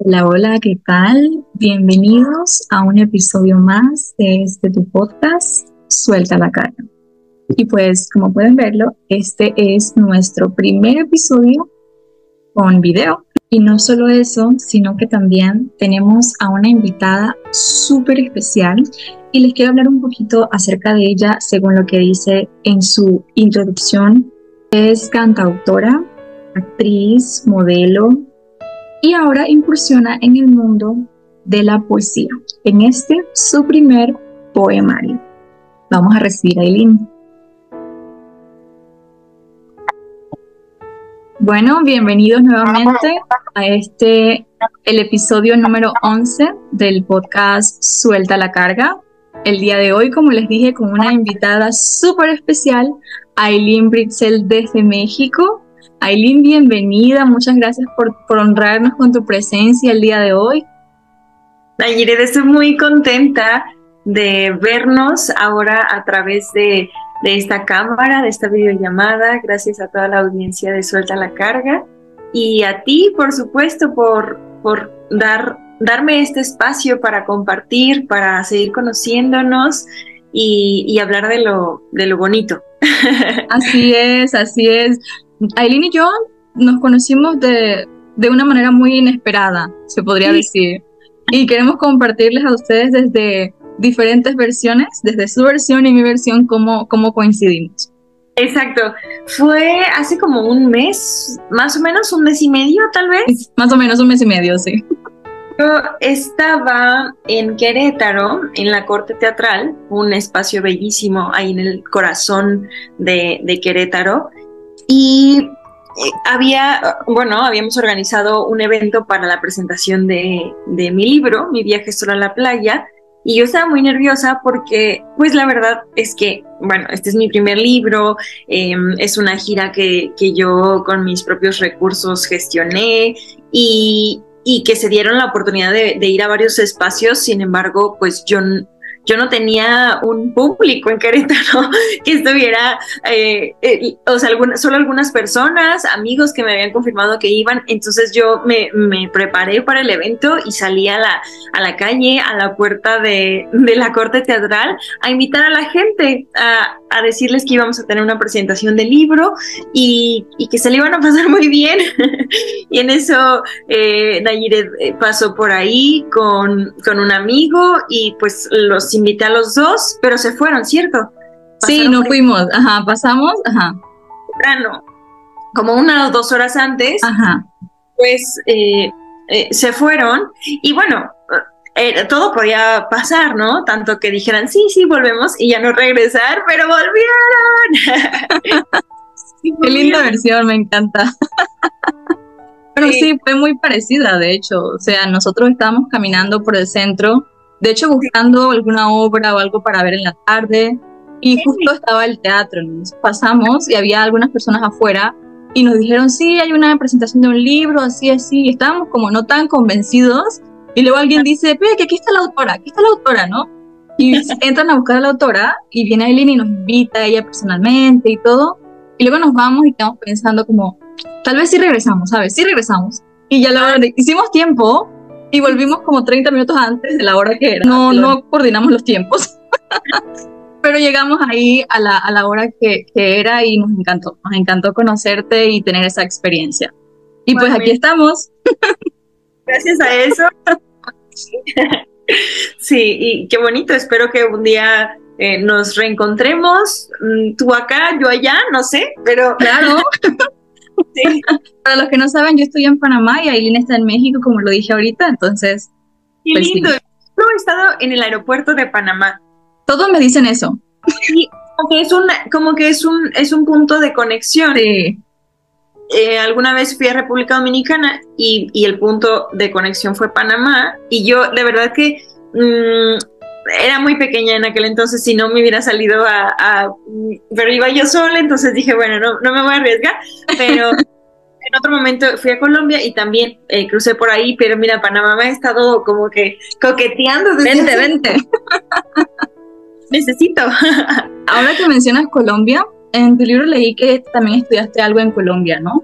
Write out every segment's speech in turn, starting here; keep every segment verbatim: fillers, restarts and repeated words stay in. Hola, hola, ¿qué tal? Bienvenidos a un episodio más de este tu podcast, Suelta la Cara. Y pues, como pueden verlo, este es nuestro primer episodio con video. Y no solo eso, sino que también tenemos a una invitada súper especial y les quiero hablar un poquito acerca de ella según lo que dice en su introducción. Es cantautora, actriz, modelo y ahora incursiona en el mundo de la poesía. En este, su primer poemario. Vamos a recibir a Aylin. Bueno, bienvenidos nuevamente a este, el episodio número once del podcast Suelta la Carga. El día de hoy, como les dije, con una invitada súper especial, Aylin Britzel desde México. Aylin, bienvenida, muchas gracias por, por honrarnos con tu presencia el día de hoy. Ayer estoy muy contenta de vernos ahora a través de... de esta cámara, de esta videollamada, gracias a toda la audiencia de Suelta la Carga y a ti, por supuesto, por, por dar, darme este espacio para compartir, para seguir conociéndonos y, y hablar de lo, de lo bonito. Así es, así es. Aylin y yo nos conocimos de, de una manera muy inesperada, se podría sí. decir, y queremos compartirles a ustedes desde... diferentes versiones, desde su versión y mi versión, cómo, cómo coincidimos. Exacto, fue hace como un mes, más o menos un mes y medio tal vez. Más o menos un mes y medio, sí. Yo estaba en Querétaro, en la Corte Teatral, un espacio bellísimo ahí en el corazón de, de Querétaro, y había, bueno, habíamos organizado un evento para la presentación de, de mi libro, Mi viaje sola a la playa, y yo estaba muy nerviosa porque, pues la verdad es que, bueno, este es mi primer libro, eh, es una gira que, que yo con mis propios recursos gestioné y, y que se dieron la oportunidad de, de ir a varios espacios, sin embargo, pues yo, yo no tenía un público en Querétaro que estuviera, eh, eh, o sea, alguna, solo algunas personas, amigos que me habían confirmado que iban, entonces yo me, me preparé para el evento y salí a la, a la calle, a la puerta de, de la Corte Teatral, a invitar a la gente, a, a decirles que íbamos a tener una presentación del libro y, y que se le iban a pasar muy bien. Y en eso eh, Nayire pasó por ahí con, con un amigo y pues los invité a los dos, pero se fueron, ¿cierto? Pasaron sí, no fuimos, ajá, pasamos, ajá. Temprano, como una o dos horas antes, ajá. Pues eh, eh, se fueron y bueno, eh, todo podía pasar, ¿no? Tanto que dijeran, sí, sí, volvemos y ya no regresar, pero volvieron. Sí, volvieron. Qué linda versión, me encanta. Pero sí. sí, fue muy parecida, de hecho, o sea, nosotros estábamos caminando por el centro, de hecho buscando alguna obra o algo para ver en la tarde, y justo estaba el teatro, nos pasamos y había algunas personas afuera y nos dijeron, sí, hay una presentación de un libro, así, así, y estábamos como no tan convencidos, y luego alguien dice, ve, que aquí está la autora, aquí está la autora, ¿no? Y entran a buscar a la autora, y viene Aylin y nos invita a ella personalmente y todo, y luego nos vamos y estamos pensando como, tal vez sí regresamos, ¿sabes? Sí regresamos, y ya la hicimos tiempo, y volvimos como treinta minutos antes de la hora que era. No, no coordinamos los tiempos. Pero llegamos ahí a la, a la hora que, que era y nos encantó. Nos encantó conocerte y tener esa experiencia. Y bueno, pues aquí mira. Estamos. Gracias a eso. Sí, y qué bonito. Espero que un día eh, nos reencontremos. Tú acá, yo allá, no sé, pero... Claro. Sí. Para los que no saben, yo estoy en Panamá y Aylin está en México, como lo dije ahorita, entonces... ¡Qué pues, lindo! Sí. Yo he estado en el aeropuerto de Panamá. Todos me dicen eso. Sí, como que es, una, como que es, un, es un punto de conexión. Sí. Eh, alguna vez fui a República Dominicana y, y el punto de conexión fue Panamá, y yo de verdad que... Mmm, era muy pequeña en aquel entonces, si no me hubiera salido a, a... Pero iba yo sola, entonces dije, bueno, no, no me voy a arriesgar. Pero en otro momento fui a Colombia y también eh, crucé por ahí, pero mira, Panamá me ha estado como que coqueteando. Vente, vente. Necesito. Ahora que mencionas Colombia, en tu libro leí que también estudiaste algo en Colombia, ¿no?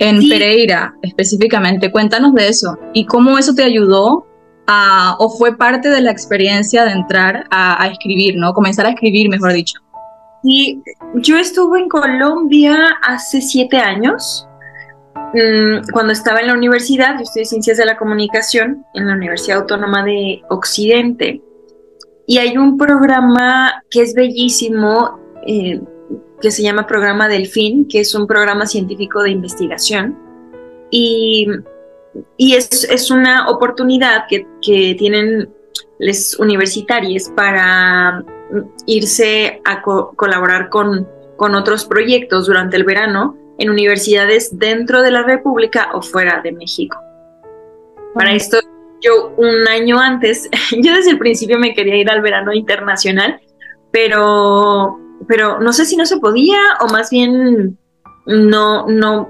en sí. Pereira específicamente. Cuéntanos de eso y cómo eso te ayudó a, o fue parte de la experiencia de entrar a, a escribir, ¿no? Comenzar a escribir, mejor dicho. Sí, yo estuve en Colombia hace siete años. Cuando estaba en la universidad, yo estudié Ciencias de la Comunicación en la Universidad Autónoma de Occidente, y hay un programa que es bellísimo, eh, que se llama Programa Delfín, que es un programa científico de investigación, y, y es, es una oportunidad que, que tienen los universitarios para irse a co- colaborar con, con otros proyectos durante el verano, en universidades dentro de la República o fuera de México. Para esto, yo un año antes, yo desde el principio me quería ir al verano internacional, pero, pero no sé si no se podía, o más bien no, no,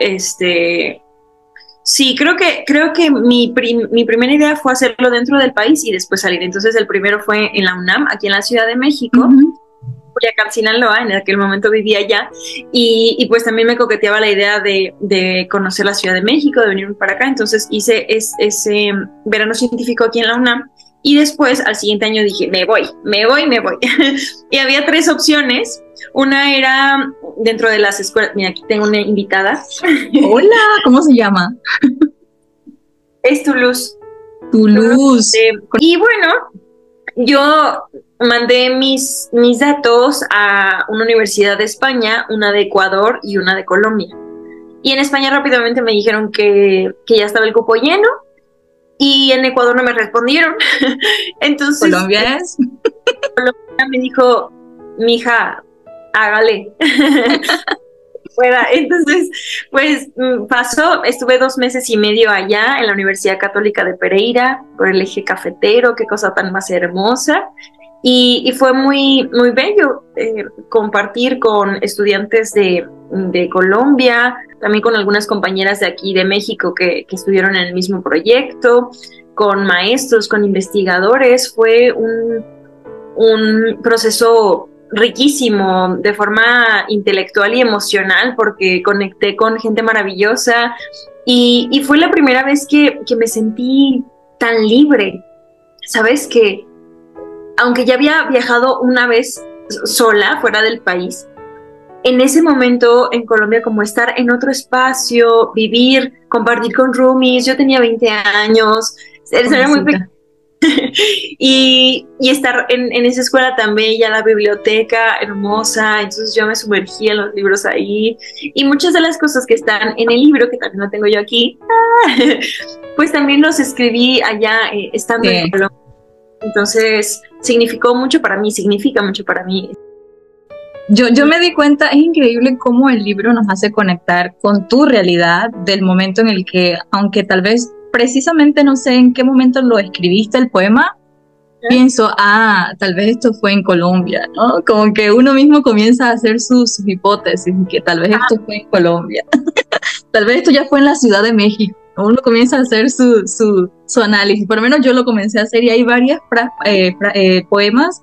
este, sí, creo que, creo que mi, prim, mi primera idea fue hacerlo dentro del país y después salir. Entonces el primero fue en la UNAM, aquí en la Ciudad de México, uh-huh. Culiacán, Sinaloa, en aquel momento vivía allá, y, y pues también me coqueteaba la idea de, de conocer la Ciudad de México, de venirme para acá. Entonces hice es, ese verano científico aquí en la UNAM, y después al siguiente año dije, me voy, me voy, me voy. Y había tres opciones. Una era dentro de las escuelas. Mira, aquí tengo una invitada. Hola, ¿cómo se llama? Es Toulouse. Toulouse. Eh, y bueno, yo mandé mis, mis datos a una universidad de España, una de Ecuador y una de Colombia. Y en España rápidamente me dijeron que, que ya estaba el cupo lleno, y en Ecuador no me respondieron. Entonces, ¿Colombia es? Colombia me dijo, mija, hágale. Entonces, pues pasó, estuve dos meses y medio allá en la Universidad Católica de Pereira, por el eje cafetero, qué cosa tan más hermosa, y, y fue muy, muy bello eh, compartir con estudiantes de, de Colombia, también con algunas compañeras de aquí de México que, que estuvieron en el mismo proyecto, con maestros, con investigadores. Fue un, un proceso riquísimo de forma intelectual y emocional, porque conecté con gente maravillosa, y, y fue la primera vez que, que me sentí tan libre, ¿sabes? Que aunque ya había viajado una vez sola fuera del país, en ese momento en Colombia, como estar en otro espacio, vivir, compartir con roomies, yo tenía veinte años, era muy pequeña. y, y estar en, en esa escuela tan bella, la biblioteca hermosa, entonces yo me sumergí en los libros ahí, y muchas de las cosas que están en el libro, que también lo tengo yo aquí, pues también los escribí allá eh, estando sí. en Colombia. Entonces significó mucho para mí, significa mucho para mí. Yo, yo me di cuenta, es increíble cómo el libro nos hace conectar con tu realidad del momento en el que, aunque tal vez precisamente no sé en qué momento lo escribiste el poema, ¿sí? Pienso, ah, tal vez esto fue en Colombia, ¿no? Como que uno mismo comienza a hacer sus, sus hipótesis, que tal vez ah. esto fue en Colombia, tal vez esto ya fue en la Ciudad de México, uno comienza a hacer su, su, su análisis, por lo menos yo lo comencé a hacer, y hay varias fra eh, fra eh, poemas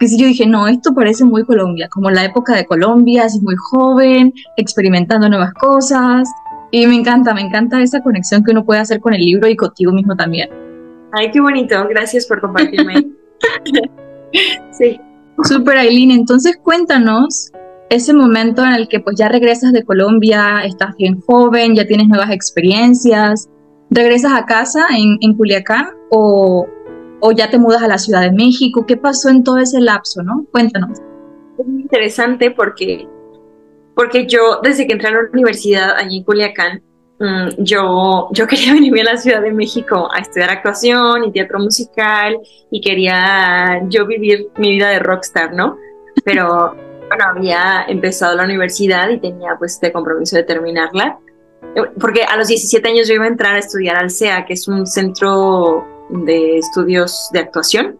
que sí yo dije, no, esto parece muy Colombia, como la época de Colombia, así muy joven, experimentando nuevas cosas. Y me encanta, me encanta esa conexión que uno puede hacer con el libro y contigo mismo también. Ay, qué bonito, gracias por compartirme. Sí. Súper, Aylin, entonces cuéntanos ese momento en el que pues ya regresas de Colombia, estás bien joven, ya tienes nuevas experiencias, ¿regresas a casa en, en Culiacán o, o ya te mudas a la Ciudad de México? ¿Qué pasó en todo ese lapso, no? Cuéntanos. Es muy interesante porque... Porque yo, desde que entré a la universidad allí en Culiacán, yo, yo quería venirme a la Ciudad de México a estudiar actuación y teatro musical, y quería yo vivir mi vida de rockstar, ¿no? Pero, bueno, había empezado la universidad y tenía pues este compromiso de terminarla, porque a los diecisiete años yo iba a entrar a estudiar al C E A, que es un centro de estudios de actuación,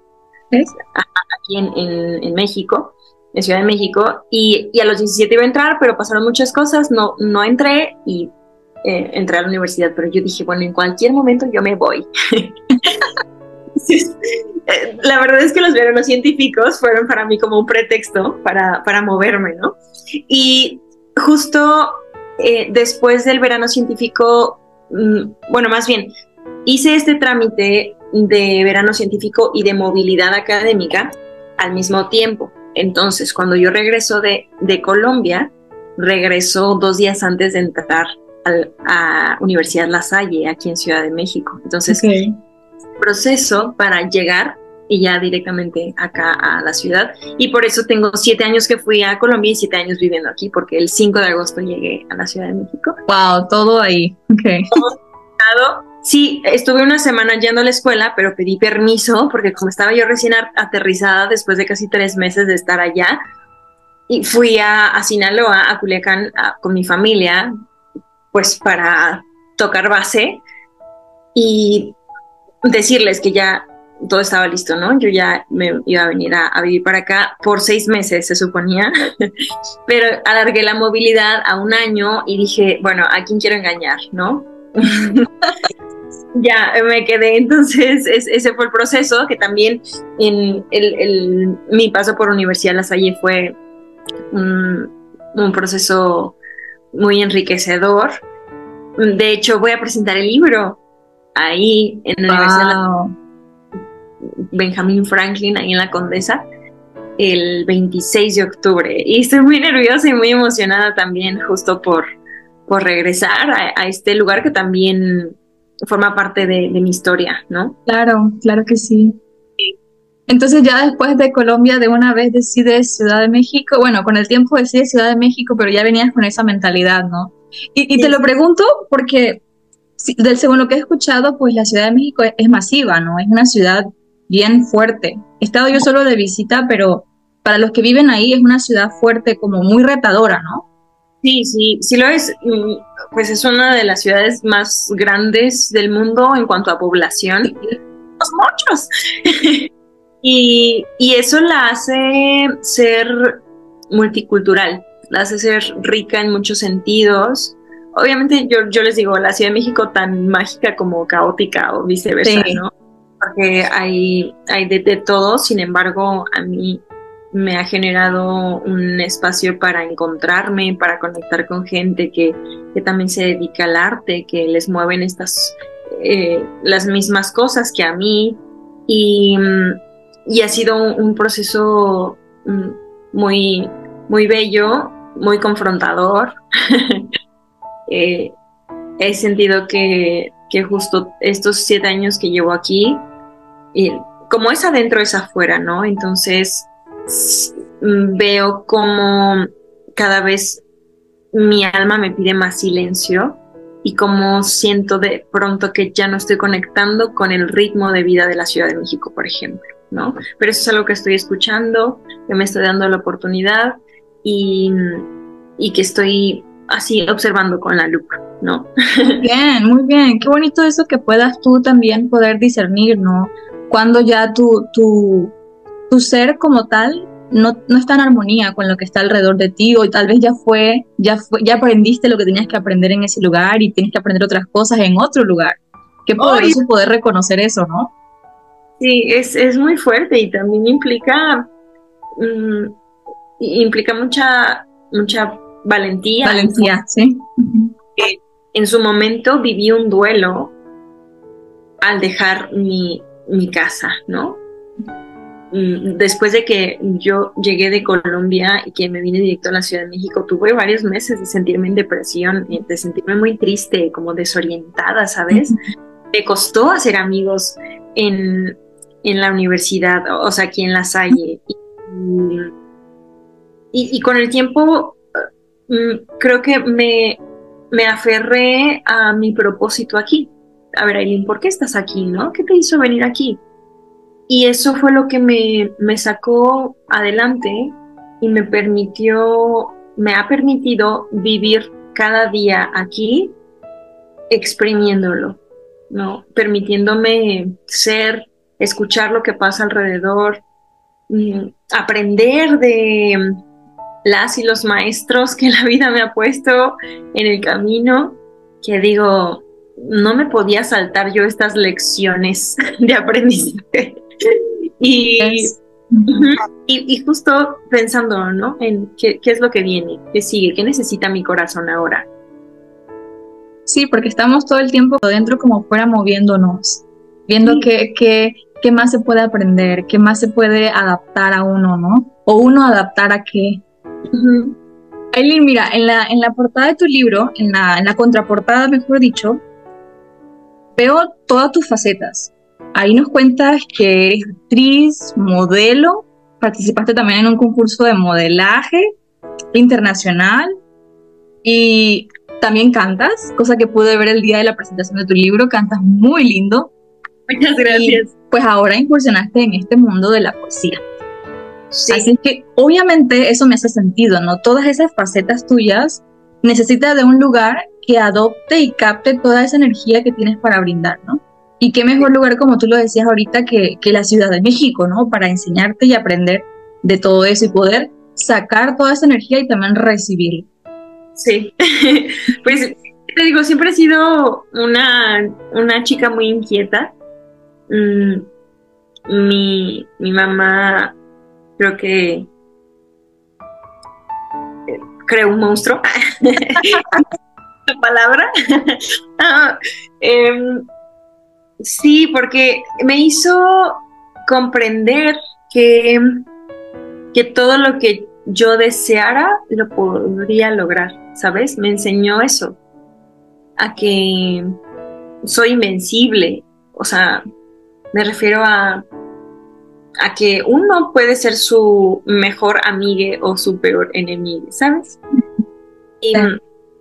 ¿ves? Aquí en, en, en México. en Ciudad de México, y, y a los diecisiete iba a entrar, pero pasaron muchas cosas, no, no entré, y eh, entré a la universidad, pero yo dije, bueno, en cualquier momento yo me voy. La verdad es que los veranos científicos fueron para mí como un pretexto para, para moverme, ¿no? Y justo eh, después del verano científico, mmm, bueno, más bien, hice este trámite de verano científico y de movilidad académica al mismo tiempo. Entonces, cuando yo regreso de, de Colombia, regreso dos días antes de entrar al, a Universidad La Salle, aquí en Ciudad de México. Entonces, okay. Proceso para llegar y ya directamente acá a la ciudad. Y por eso tengo siete años que fui a Colombia y siete años viviendo aquí, porque el cinco de agosto llegué a la Ciudad de México. ¡Wow! Todo ahí. Okay. Todo. Sí, estuve una semana yendo a la escuela, pero pedí permiso porque como estaba yo recién aterrizada después de casi tres meses de estar allá, y fui a, a Sinaloa, a Culiacán, a, con mi familia, pues para tocar base y decirles que ya todo estaba listo, ¿no? Yo ya me iba a venir a, a vivir para acá por seis meses, se suponía, pero alargué la movilidad a un año y dije, bueno, ¿a quién quiero engañar, no? Ya me quedé. Entonces es, ese fue el proceso, que también en el, el, mi paso por Universidad La Salle fue un, un proceso muy enriquecedor. De hecho voy a presentar el libro ahí en la wow. Universidad La, Benjamín Franklin, ahí en La Condesa, el veintiséis de octubre, y estoy muy nerviosa y muy emocionada también, justo por por regresar a, a este lugar que también forma parte de, de mi historia, ¿no? Claro, claro que sí. sí. Entonces ya después de Colombia de una vez decides Ciudad de México, bueno, con el tiempo decides Ciudad de México, pero ya venías con esa mentalidad, ¿no? Y, y sí. Te lo pregunto porque, si, del, según lo que he escuchado, pues la Ciudad de México es, es masiva, ¿no? Es una ciudad bien fuerte. He estado yo solo de visita, pero para los que viven ahí es una ciudad fuerte, como muy retadora, ¿no? Sí, sí, sí lo es. Pues es una de las ciudades más grandes del mundo en cuanto a población. Los muchos. y, y eso la hace ser multicultural, la hace ser rica en muchos sentidos. Obviamente yo, yo les digo, la Ciudad de México tan mágica como caótica o viceversa, sí. ¿No? Porque hay, hay de, de todo. Sin embargo, a mí me ha generado un espacio para encontrarme, para conectar con gente que, que también se dedica al arte, que les mueven estas eh, las mismas cosas que a mí, y, y ha sido un, un proceso muy, muy bello, muy confrontador. eh, he sentido que, que justo estos siete años que llevo aquí, eh, como es adentro es afuera, ¿no? Entonces veo como cada vez mi alma me pide más silencio y como siento de pronto que ya no estoy conectando con el ritmo de vida de la Ciudad de México, por ejemplo, ¿no? Pero eso es algo que estoy escuchando, que me estoy dando la oportunidad y, y que estoy así observando con la lupa, ¿no? Muy bien, muy bien. Qué bonito eso que puedas tú también poder discernir, ¿no? Cuando ya tu... tu tu ser como tal no, no está en armonía con lo que está alrededor de ti, o tal vez ya fue, ya fue, ya aprendiste lo que tenías que aprender en ese lugar y tienes que aprender otras cosas en otro lugar. Qué poderoso poder reconocer eso, ¿no? Sí, es, es muy fuerte y también implica mmm, implica mucha mucha valentía. Valentía, sí. En su momento viví un duelo al dejar mi, mi casa, ¿no? Después de que yo llegué de Colombia y que me vine directo a la Ciudad de México, tuve varios meses de sentirme en depresión, de sentirme muy triste, como desorientada, ¿sabes? Me costó hacer amigos en, en la universidad, o sea, aquí en La Salle. Y, y, y con el tiempo creo que me, me aferré a mi propósito aquí. A ver, Aylin, ¿por qué estás aquí, no? ¿Qué te hizo venir aquí? Y eso fue lo que me, me sacó adelante y me permitió, me ha permitido vivir cada día aquí exprimiéndolo, ¿no? Permitiéndome ser, escuchar lo que pasa alrededor, aprender de las y los maestros que la vida me ha puesto en el camino, que digo, no me podía saltar yo estas lecciones de aprendizaje. Y, yes. y, y justo pensando, ¿no? En qué, qué es lo que viene, qué sigue, qué necesita mi corazón ahora, Sí, porque estamos todo el tiempo dentro como fuera moviéndonos, viendo sí. qué, qué, qué más se puede aprender, qué más se puede adaptar a uno, ¿no? O uno adaptar a qué. Uh-huh. Aylin, mira, en la, en la portada de tu libro, en la, en la contraportada, mejor dicho, veo todas tus facetas. Ahí nos cuentas que eres actriz, modelo, participaste también en un concurso de modelaje internacional y también cantas, cosa que pude ver el día de la presentación de tu libro, cantas muy lindo. Muchas gracias. Y pues ahora incursionaste en este mundo de la poesía. Sí. Así que obviamente eso me hace sentido, ¿no? Todas esas facetas tuyas necesitas de un lugar que adopte y capte toda esa energía que tienes para brindar, ¿no? Y qué mejor lugar, como tú lo decías ahorita, que, que la Ciudad de México, ¿no? Para enseñarte y aprender de todo eso y poder sacar toda esa energía y también recibirla. Sí, pues te digo, siempre he sido una, una chica muy inquieta. Mm, mi, mi mamá creo que creó un monstruo. La palabra. ah, eh, sí, porque me hizo comprender que, que todo lo que yo deseara lo podría lograr, ¿sabes? Me enseñó eso, a que soy invencible, o sea, me refiero a, a que uno puede ser su mejor amiga o su peor enemigo, ¿sabes? Y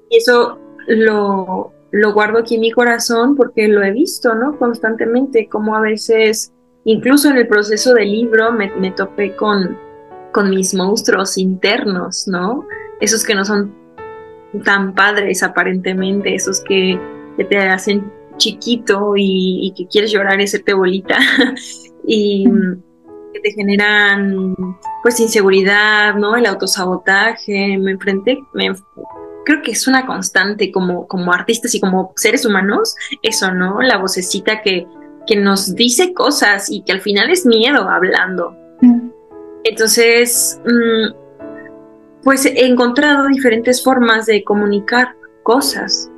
eso lo... lo guardo aquí en mi corazón porque lo he visto, ¿no? Constantemente, como a veces, incluso en el proceso del libro, me, me topé con, con mis monstruos internos, ¿no? Esos que no son tan padres aparentemente, esos que, que te hacen chiquito y, y que quieres llorar y hacerte bolita, y que te generan, pues, inseguridad, ¿no? El autosabotaje, me enfrenté... Me, creo que es una constante como, como artistas y como seres humanos, eso, ¿no? La vocecita que, que nos dice cosas y que al final es miedo hablando. Mm. Entonces, mmm, pues he encontrado diferentes formas de comunicar cosas.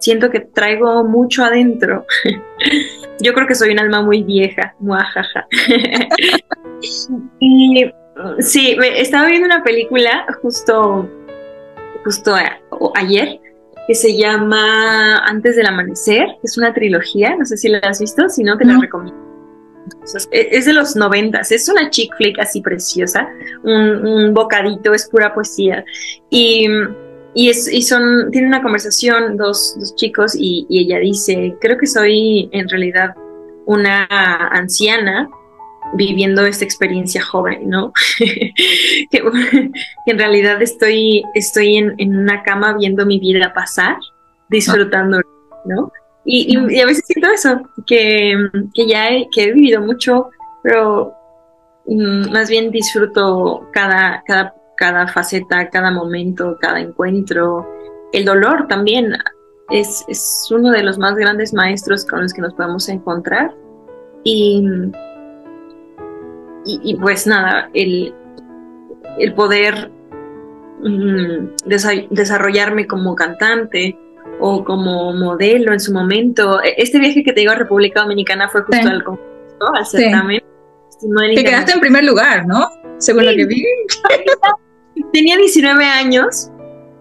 Siento que traigo mucho adentro. Yo creo que soy un alma muy vieja, muajaja. Y sí, me, estaba viendo una película justo... justo a, ayer, que se llama Antes del Amanecer, que es una trilogía, no sé si la has visto, si no te no. la recomiendo. Entonces, es de los noventas, es una chick flick así preciosa, un, un bocadito, es pura poesía, y, y, es, y son, tiene una conversación dos, dos chicos y, y ella dice, creo que soy en realidad una anciana viviendo esta experiencia joven, ¿no? que, que en realidad estoy, estoy en, en una cama viendo mi vida pasar, disfrutando, ¿no? Y, y, y a veces siento eso, que, que ya he, que he vivido mucho, pero mm, más bien disfruto cada, cada, cada faceta, cada momento, cada encuentro. El dolor también es, es uno de los más grandes maestros con los que nos podemos encontrar. Y... Y, y pues nada, el, el poder mm, desa desarrollarme como cantante o como modelo en su momento. Este viaje que te digo a República Dominicana fue justo sí. al concurso, al sí. certamen. Te quedaste en primer lugar, ¿no? Según sí. lo que vi. Tenía diecinueve años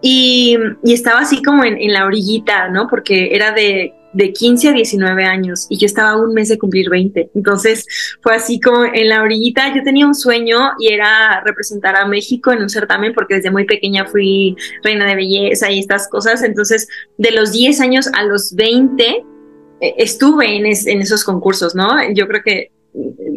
y, y estaba así como en, en la orillita, ¿no? Porque era de... de quince a diecinueve años y yo estaba a un mes de cumplir veinte, entonces fue así como en la orillita. Yo tenía un sueño y era representar a México en un certamen porque desde muy pequeña fui reina de belleza y estas cosas, entonces de los diez años a los veinte eh, estuve en, es, en esos concursos, ¿no? Yo creo que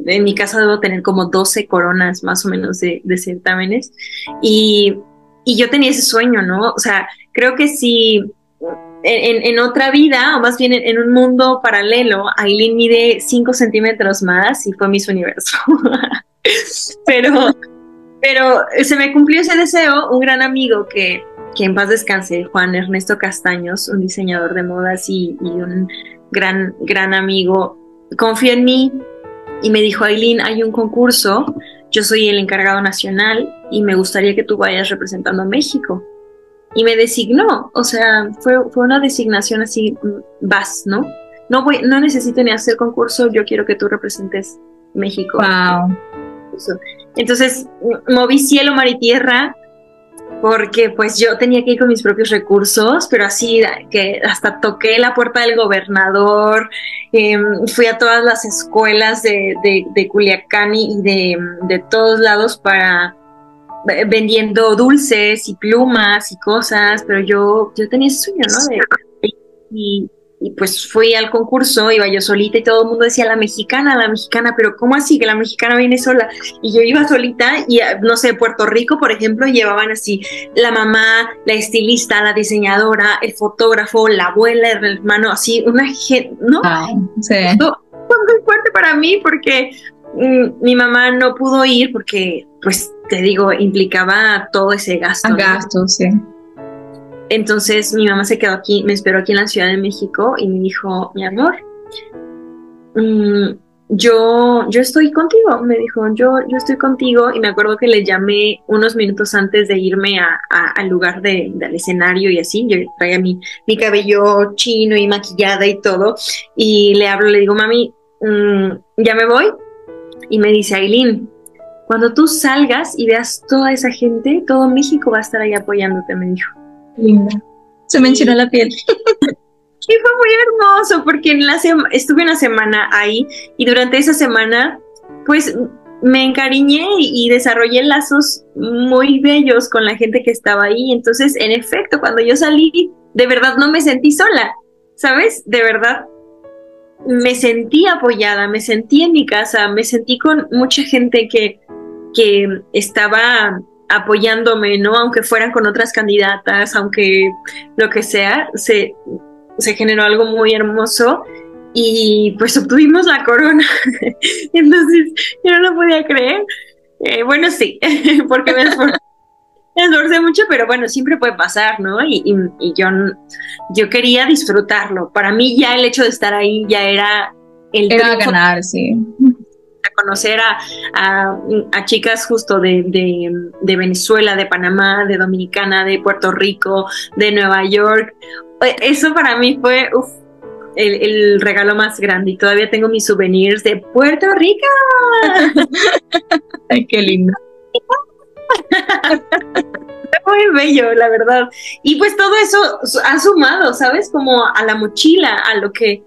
en mi casa debo tener como doce coronas más o menos de, de certámenes y, y yo tenía ese sueño, ¿no? O sea, creo que si... En, en otra vida, o más bien en, en un mundo paralelo, Aylin mide cinco centímetros más y fue Miss Universo. pero, pero se me cumplió ese deseo. Un gran amigo que, que en paz descanse, Juan Ernesto Castaños, un diseñador de modas y, y un gran, gran amigo, confió en mí y me dijo, Aylin, hay un concurso, yo soy el encargado nacional y me gustaría que tú vayas representando a México. y me designó, o sea, fue, fue una designación así, vas, ¿no? No, voy, no necesito ni hacer concurso, yo quiero que tú representes México. Wow. Entonces, moví cielo, mar y tierra, porque pues yo tenía que ir con mis propios recursos, pero así que hasta toqué la puerta del gobernador, eh, fui a todas las escuelas de, de, de Culiacán y de, de todos lados para vendiendo dulces y plumas y cosas, pero yo, yo tenía ese sueño, ¿no? De, y, y pues fui al concurso, iba yo solita y todo el mundo decía, la mexicana, la mexicana, pero ¿cómo así que la mexicana viene sola? Y yo iba solita y, no sé, Puerto Rico, por ejemplo, llevaban así la mamá, la estilista, la diseñadora, el fotógrafo, la abuela, el hermano, así, una gente, ¿no? Ay, sí. Esto fue muy fuerte para mí porque mm, mi mamá no pudo ir porque, pues, te digo, implicaba todo ese gasto. El gasto, ¿no? Sí. Entonces mi mamá se quedó aquí, me esperó aquí en la Ciudad de México y me dijo, mi amor, mmm, yo, yo estoy contigo, me dijo, yo, yo estoy contigo, y me acuerdo que le llamé unos minutos antes de irme a, a, al lugar de, del escenario y así, yo traía mi, mi cabello chino y maquillada y todo, y le hablo, le digo, mami, mmm, ya me voy, y me dice, Aylin, cuando tú salgas y veas toda esa gente, todo México va a estar ahí apoyándote, me dijo. Linda. Se me enchiló la piel. Y fue muy hermoso porque en la estuve una semana ahí y durante esa semana pues me encariñé y desarrollé lazos muy bellos con la gente que estaba ahí. Entonces, en efecto, cuando yo salí, de verdad no me sentí sola, ¿sabes? De verdad me sentí apoyada, me sentí en mi casa, me sentí con mucha gente que, que estaba apoyándome, ¿no? Aunque fueran con otras candidatas, aunque lo que sea, se, se generó algo muy hermoso y pues obtuvimos la corona. Entonces, yo no lo podía creer. Eh, bueno, sí, porque me esforcé, me esforcé mucho, pero bueno, siempre puede pasar, ¿no? Y, y, y yo, yo quería disfrutarlo. Para mí ya el hecho de estar ahí ya era el era ganar, sí. A conocer a, a, a chicas justo de, de, de Venezuela, de Panamá, de Dominicana, de Puerto Rico, de Nueva York. Eso para mí fue uf, el, el regalo más grande y todavía tengo mis souvenirs de Puerto Rico. Ay, qué lindo. Muy bello, la verdad. Y pues todo eso ha sumado, ¿sabes? Como a la mochila, a lo que,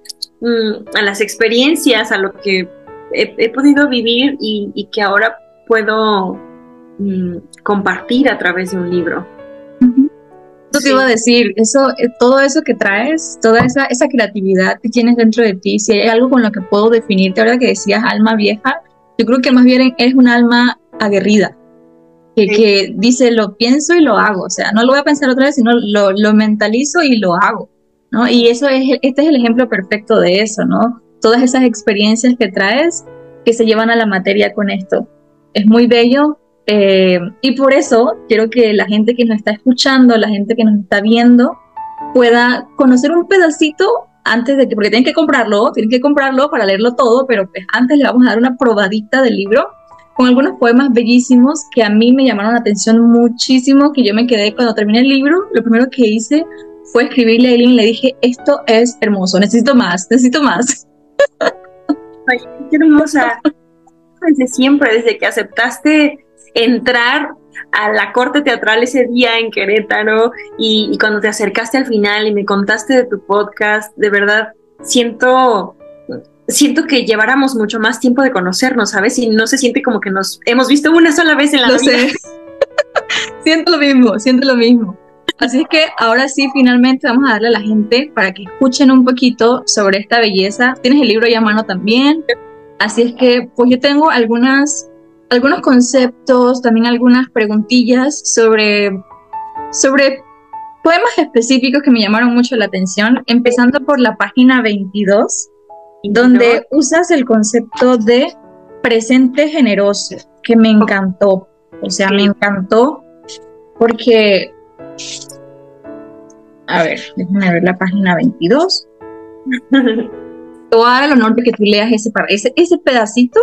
a las experiencias, a lo que He, he podido vivir y, y que ahora puedo mm, compartir a través de un libro. Uh-huh. Eso sí. Te iba a decir, eso, todo eso que traes, toda esa, esa creatividad que tienes dentro de ti, si hay algo con lo que puedo definirte, ahora que decías alma vieja, yo creo que más bien es un alma aguerrida, que, sí. que dice lo pienso y lo hago, o sea, no lo voy a pensar otra vez, sino lo, lo mentalizo y lo hago, ¿no? Y eso es, este es el ejemplo perfecto de eso, ¿no? Todas esas experiencias que traes que se llevan a la materia con esto. Es muy bello eh, y por eso quiero que la gente que nos está escuchando, la gente que nos está viendo, pueda conocer un pedacito antes de que, porque tienen que comprarlo, tienen que comprarlo para leerlo todo, pero pues antes le vamos a dar una probadita del libro con algunos poemas bellísimos que a mí me llamaron la atención muchísimo, que yo me quedé cuando terminé el libro, lo primero que hice fue escribirle a Aylin, le dije, esto es hermoso, necesito más, necesito más. Ay, qué hermosa. Desde siempre, desde que aceptaste entrar a la corte teatral ese día en Querétaro y, y cuando te acercaste al final y me contaste de tu podcast, de verdad siento siento que lleváramos mucho más tiempo de conocernos, ¿sabes? Y no se siente como que nos hemos visto una sola vez en la vida. Lo sé. Siento lo mismo, siento lo mismo. Así es que ahora sí, finalmente vamos a darle a la gente para que escuchen un poquito sobre esta belleza. Tienes el libro ya a mano también. Así es que pues yo tengo algunas, algunos conceptos, también algunas preguntillas sobre, sobre poemas específicos que me llamaron mucho la atención, empezando por la página veintidós, donde usas el concepto de presente generoso, que me encantó. O sea, me encantó porque... A ver, déjame ver la página veintidós. Te voy a dar el honor de que tú leas ese, ese, ese pedacito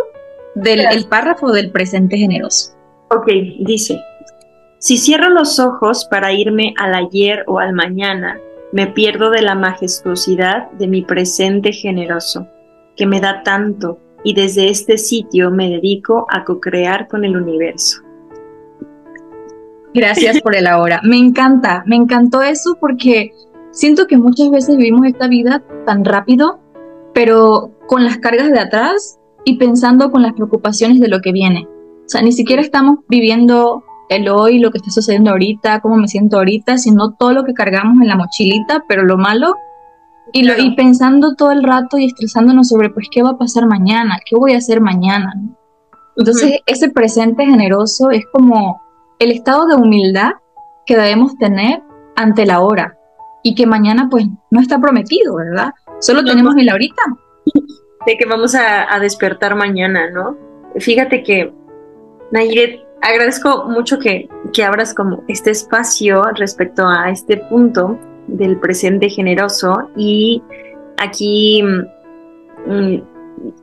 del el párrafo del presente generoso. Ok, dice: Si cierro los ojos para irme al ayer o al mañana, me pierdo de la majestuosidad de mi presente generoso, que me da tanto, y desde este sitio me dedico a co-crear con el universo. Gracias por el ahora. Me encanta, me encantó eso porque siento que muchas veces vivimos esta vida tan rápido, pero con las cargas de atrás y pensando con las preocupaciones de lo que viene. O sea, ni siquiera estamos viviendo el hoy, lo que está sucediendo ahorita, cómo me siento ahorita, sino todo lo que cargamos en la mochilita, pero lo malo, y, lo, y pensando todo el rato y estresándonos sobre, pues, ¿qué va a pasar mañana? ¿Qué voy a hacer mañana? Entonces, uh-huh. ese presente generoso es como el estado de humildad que debemos tener ante la hora, y que mañana, pues, no está prometido, ¿verdad? Solo no, tenemos el ahorita. De que vamos a, a despertar mañana, ¿no? Fíjate que, Nayiret, agradezco mucho que, que abras como este espacio respecto a este punto del presente generoso, y aquí mm,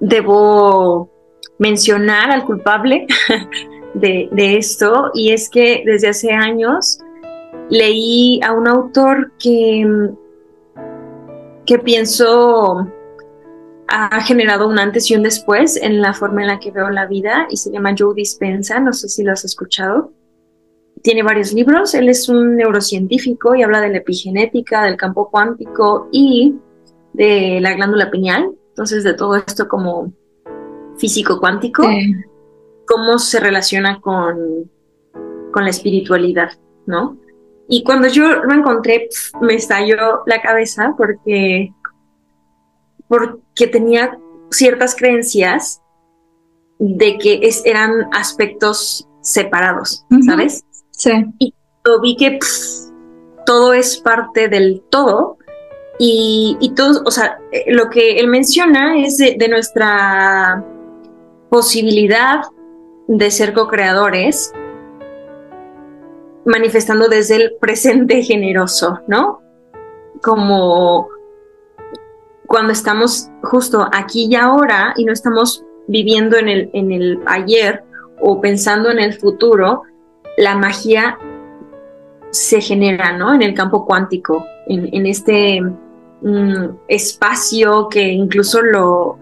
debo mencionar al culpable de, de esto, y es que desde hace años leí a un autor que, que pienso ha generado un antes y un después en la forma en la que veo la vida, y se llama Joe Dispenza, no sé si lo has escuchado. Tiene varios libros, él es un neurocientífico y habla de la epigenética, del campo cuántico y de la glándula pineal, entonces de todo esto como físico-cuántico, sí. Cómo se relaciona con, con la espiritualidad, ¿no? Y cuando yo lo encontré, pf, me estalló la cabeza porque... porque tenía ciertas creencias de que es, eran aspectos separados, uh-huh. ¿sabes? Sí. Y yo vi que pff, todo es parte del todo, y, y todo, o sea, lo que él menciona es de, de nuestra posibilidad de ser co-creadores, manifestando desde el presente generoso, ¿no? Como... cuando estamos justo aquí y ahora y no estamos viviendo en el, en el ayer o pensando en el futuro, la magia se genera, ¿no? En el campo cuántico, en, en este mm, espacio que incluso lo,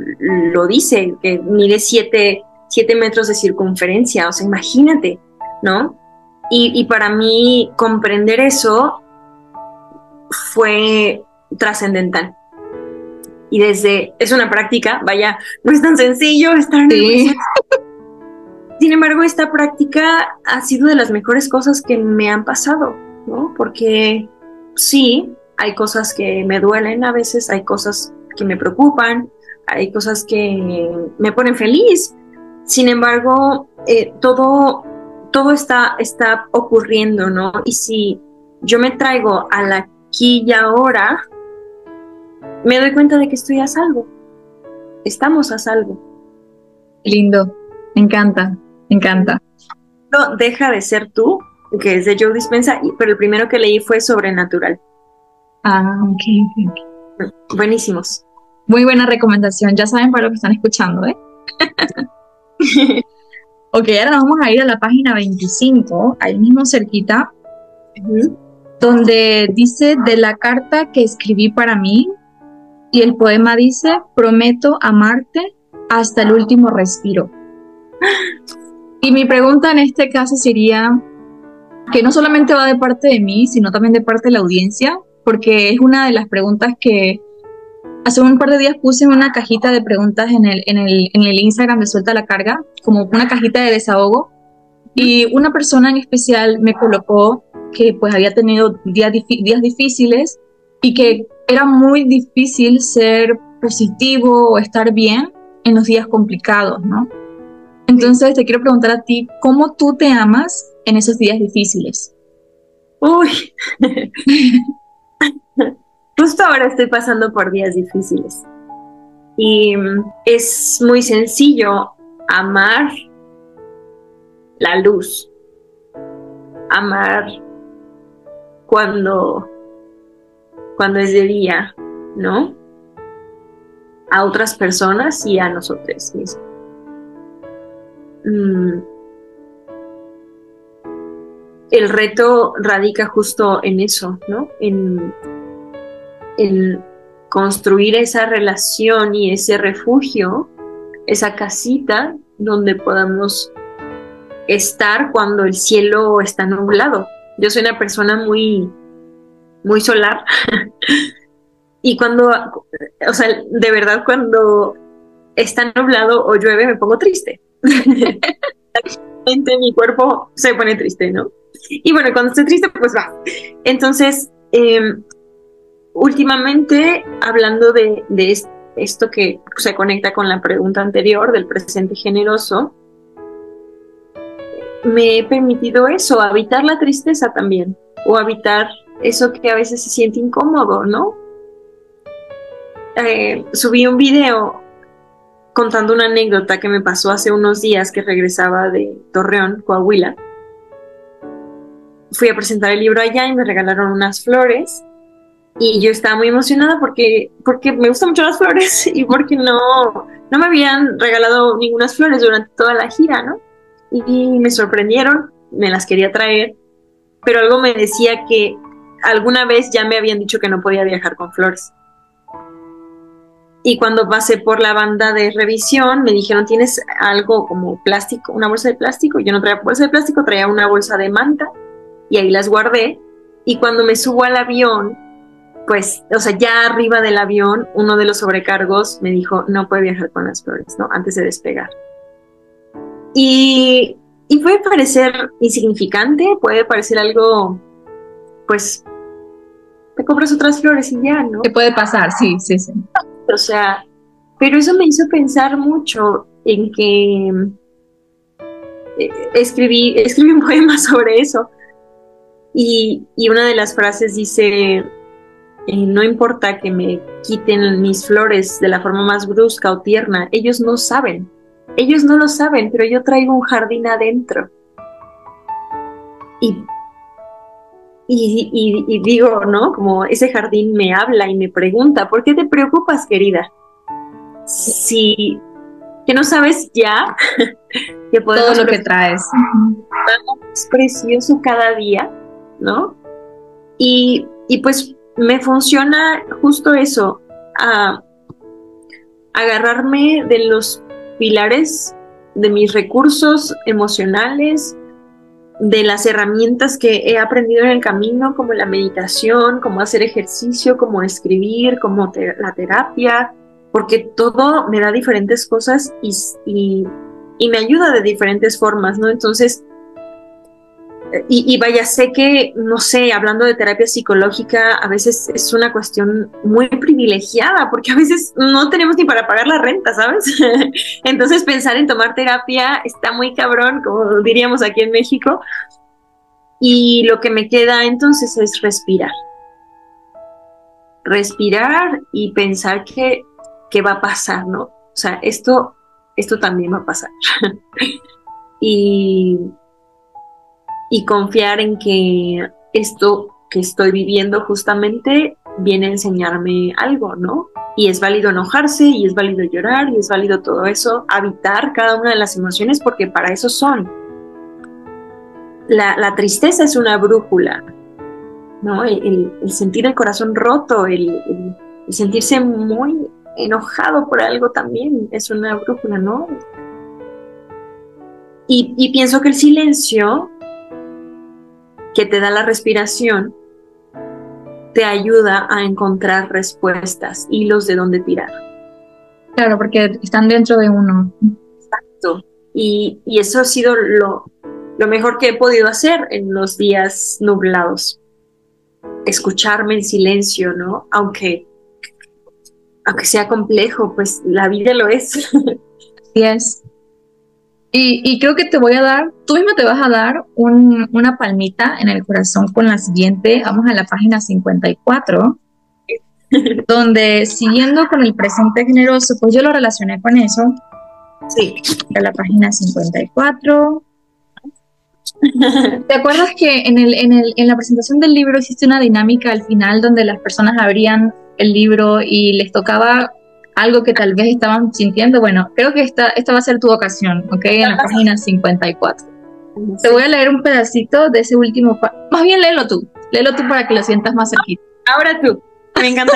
lo dice, que mide siete, siete metros de circunferencia, o sea, imagínate, ¿no? Y, y para mí comprender eso fue trascendental. Y desde, es una práctica, vaya, no es tan sencillo estar en sí. Sin embargo, esta práctica ha sido de las mejores cosas que me han pasado, ¿no? Porque sí, hay cosas que me duelen a veces, hay cosas que me preocupan, hay cosas que me ponen feliz. Sin embargo, eh, todo, todo está, está ocurriendo, ¿no? Y si yo me traigo al aquí y ahora... me doy cuenta de que estoy a salvo. Estamos a salvo. Lindo. Me encanta. Me encanta. No, Deja de ser tú, que es de Joe Dispenza, pero el primero que leí fue Sobrenatural. Ah, ok. okay. Buenísimos. Muy buena recomendación. Ya saben para lo que están escuchando, ¿eh? Ok, ahora nos vamos a ir a la página veinticinco, ahí mismo cerquita, uh-huh. donde dice de la carta que escribí para mí. Y el poema dice, prometo amarte hasta el último respiro. Y mi pregunta en este caso sería, que no solamente va de parte de mí, sino también de parte de la audiencia, porque es una de las preguntas que hace un par de días puse en una cajita de preguntas en el, en el, en el Instagram de Suelta la Carga, como una cajita de desahogo, y una persona en especial me colocó que pues había tenido días, días difíciles y que era muy difícil ser positivo o estar bien en los días complicados, ¿no? Entonces te quiero preguntar a ti, ¿cómo tú te amas en esos días difíciles? Uy, justo ahora estoy pasando por días difíciles. Y es muy sencillo amar la luz, amar cuando... cuando es de día, ¿no? A otras personas y a nosotros mismos. Mm. el reto radica justo en eso, ¿no? En, en construir esa relación y ese refugio, esa casita donde podamos estar cuando el cielo está nublado. Yo soy una persona muy, muy solar. Y cuando, o sea, de verdad, cuando está nublado o llueve me pongo triste. Mi cuerpo se pone triste, ¿no? Y bueno, cuando estoy triste, pues va. Entonces, eh, últimamente, hablando de, de esto que se conecta con la pregunta anterior del presente generoso, me he permitido eso, habitar la tristeza también, o habitar eso que a veces se siente incómodo, ¿no? Eh, subí un video contando una anécdota que me pasó hace unos días que regresaba de Torreón, Coahuila. Fui a presentar el libro allá y me regalaron unas flores y yo estaba muy emocionada porque, porque me gustan mucho las flores y porque no, no me habían regalado ninguna flores durante toda la gira, ¿no? Y me sorprendieron, me las quería traer, pero algo me decía que alguna vez ya me habían dicho que no podía viajar con flores. Y cuando pasé por la banda de revisión, me dijeron, ¿tienes algo como plástico, una bolsa de plástico? Yo no traía bolsa de plástico, traía una bolsa de manta y ahí las guardé. Y cuando me subo al avión, pues, o sea, ya arriba del avión, uno de los sobrecargos me dijo, no puede viajar con las flores, ¿no? Antes de despegar. Y, y puede parecer insignificante, puede parecer algo, pues, te compras otras flores y ya, ¿no? Te puede pasar, sí, sí, sí. O sea, pero eso me hizo pensar mucho en que eh, escribí, escribí un poema sobre eso y, y una de las frases dice, eh, no importa que me quiten mis flores de la forma más brusca o tierna, ellos no saben, ellos no lo saben, pero yo traigo un jardín adentro. Y, Y, y, y digo, ¿no? Como ese jardín me habla y me pregunta, ¿por qué te preocupas, querida? Si que no sabes ya que todo lo que traes. Es precioso cada día, ¿no? Y, y pues me funciona justo eso, a agarrarme de los pilares de mis recursos emocionales, de las herramientas que he aprendido en el camino, como la meditación, como hacer ejercicio, como escribir, como te la terapia, porque todo me da diferentes cosas y, y, y me ayuda de diferentes formas, ¿no? Entonces, y, y vaya, sé que, no sé, hablando de terapia psicológica, a veces es una cuestión muy privilegiada, porque a veces no tenemos ni para pagar la renta, ¿sabes? Entonces pensar en tomar terapia está muy cabrón, como diríamos aquí en México, y lo que me queda entonces es respirar. Respirar y pensar que, que va a pasar, ¿no? O sea, esto, esto también va a pasar. y... Y confiar en que esto que estoy viviendo justamente viene a enseñarme algo, ¿no? Y es válido enojarse, y es válido llorar, y es válido todo eso, habitar cada una de las emociones, porque para eso son. La, la tristeza es una brújula, ¿no? El, el, el sentir el corazón roto, el, el, el sentirse muy enojado por algo también es una brújula, ¿no? Y, y pienso que el silencio que te da la respiración, te ayuda a encontrar respuestas, hilos de dónde tirar. Claro, porque están dentro de uno. Exacto. Y, y eso ha sido lo, lo mejor que he podido hacer en los días nublados. Escucharme en silencio, ¿no? Aunque, aunque sea complejo, pues la vida lo es. Así es. Y, y creo que te voy a dar, tú misma te vas a dar un, una palmita en el corazón con la siguiente. Vamos a la página cincuenta y cuatro, donde siguiendo con el presente generoso, pues yo lo relacioné con eso. Sí. A la página cincuenta y cuatro. ¿Te acuerdas que en, el, en, el, en la presentación del libro existe una dinámica al final donde las personas abrían el libro y les tocaba algo que tal vez estaban sintiendo? Bueno, creo que esta, esta va a ser tu ocasión, ¿ok? En la página cincuenta y cuatro. Te voy a leer un pedacito de ese último... Pa- Más bien léelo tú, léelo tú para que lo sientas más cerquita. Ahora tú, me encanta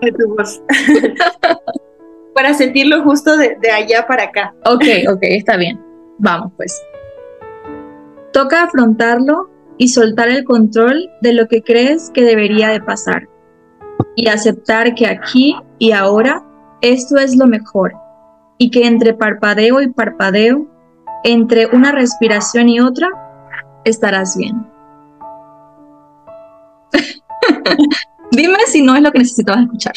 tu voz. Para sentirlo justo de, de allá para acá. Ok, ok, está bien. Vamos pues. Toca afrontarlo y soltar el control de lo que crees que debería de pasar. Y aceptar que aquí y ahora esto es lo mejor. Y que entre parpadeo y parpadeo, entre una respiración y otra, estarás bien. Dime si no es lo que necesitabas escuchar.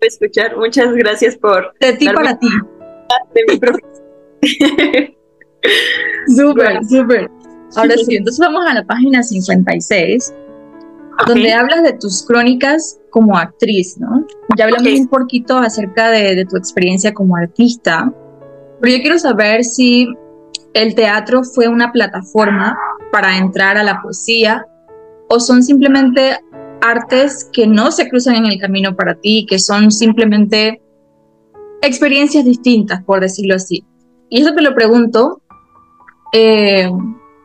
Escuchar. Muchas gracias por... De ti para ti. De mi profesión. Súper, bueno. súper. Ahora sí, entonces vamos a la página cincuenta y seis, okay, donde hablas de tus crónicas como actriz, ¿no? Ya hablamos okay. un poquito acerca de, de tu experiencia como artista, pero yo quiero saber si el teatro fue una plataforma para entrar a la poesía o son simplemente artes que no se cruzan en el camino para ti, que son simplemente experiencias distintas, por decirlo así. Y eso te lo pregunto eh,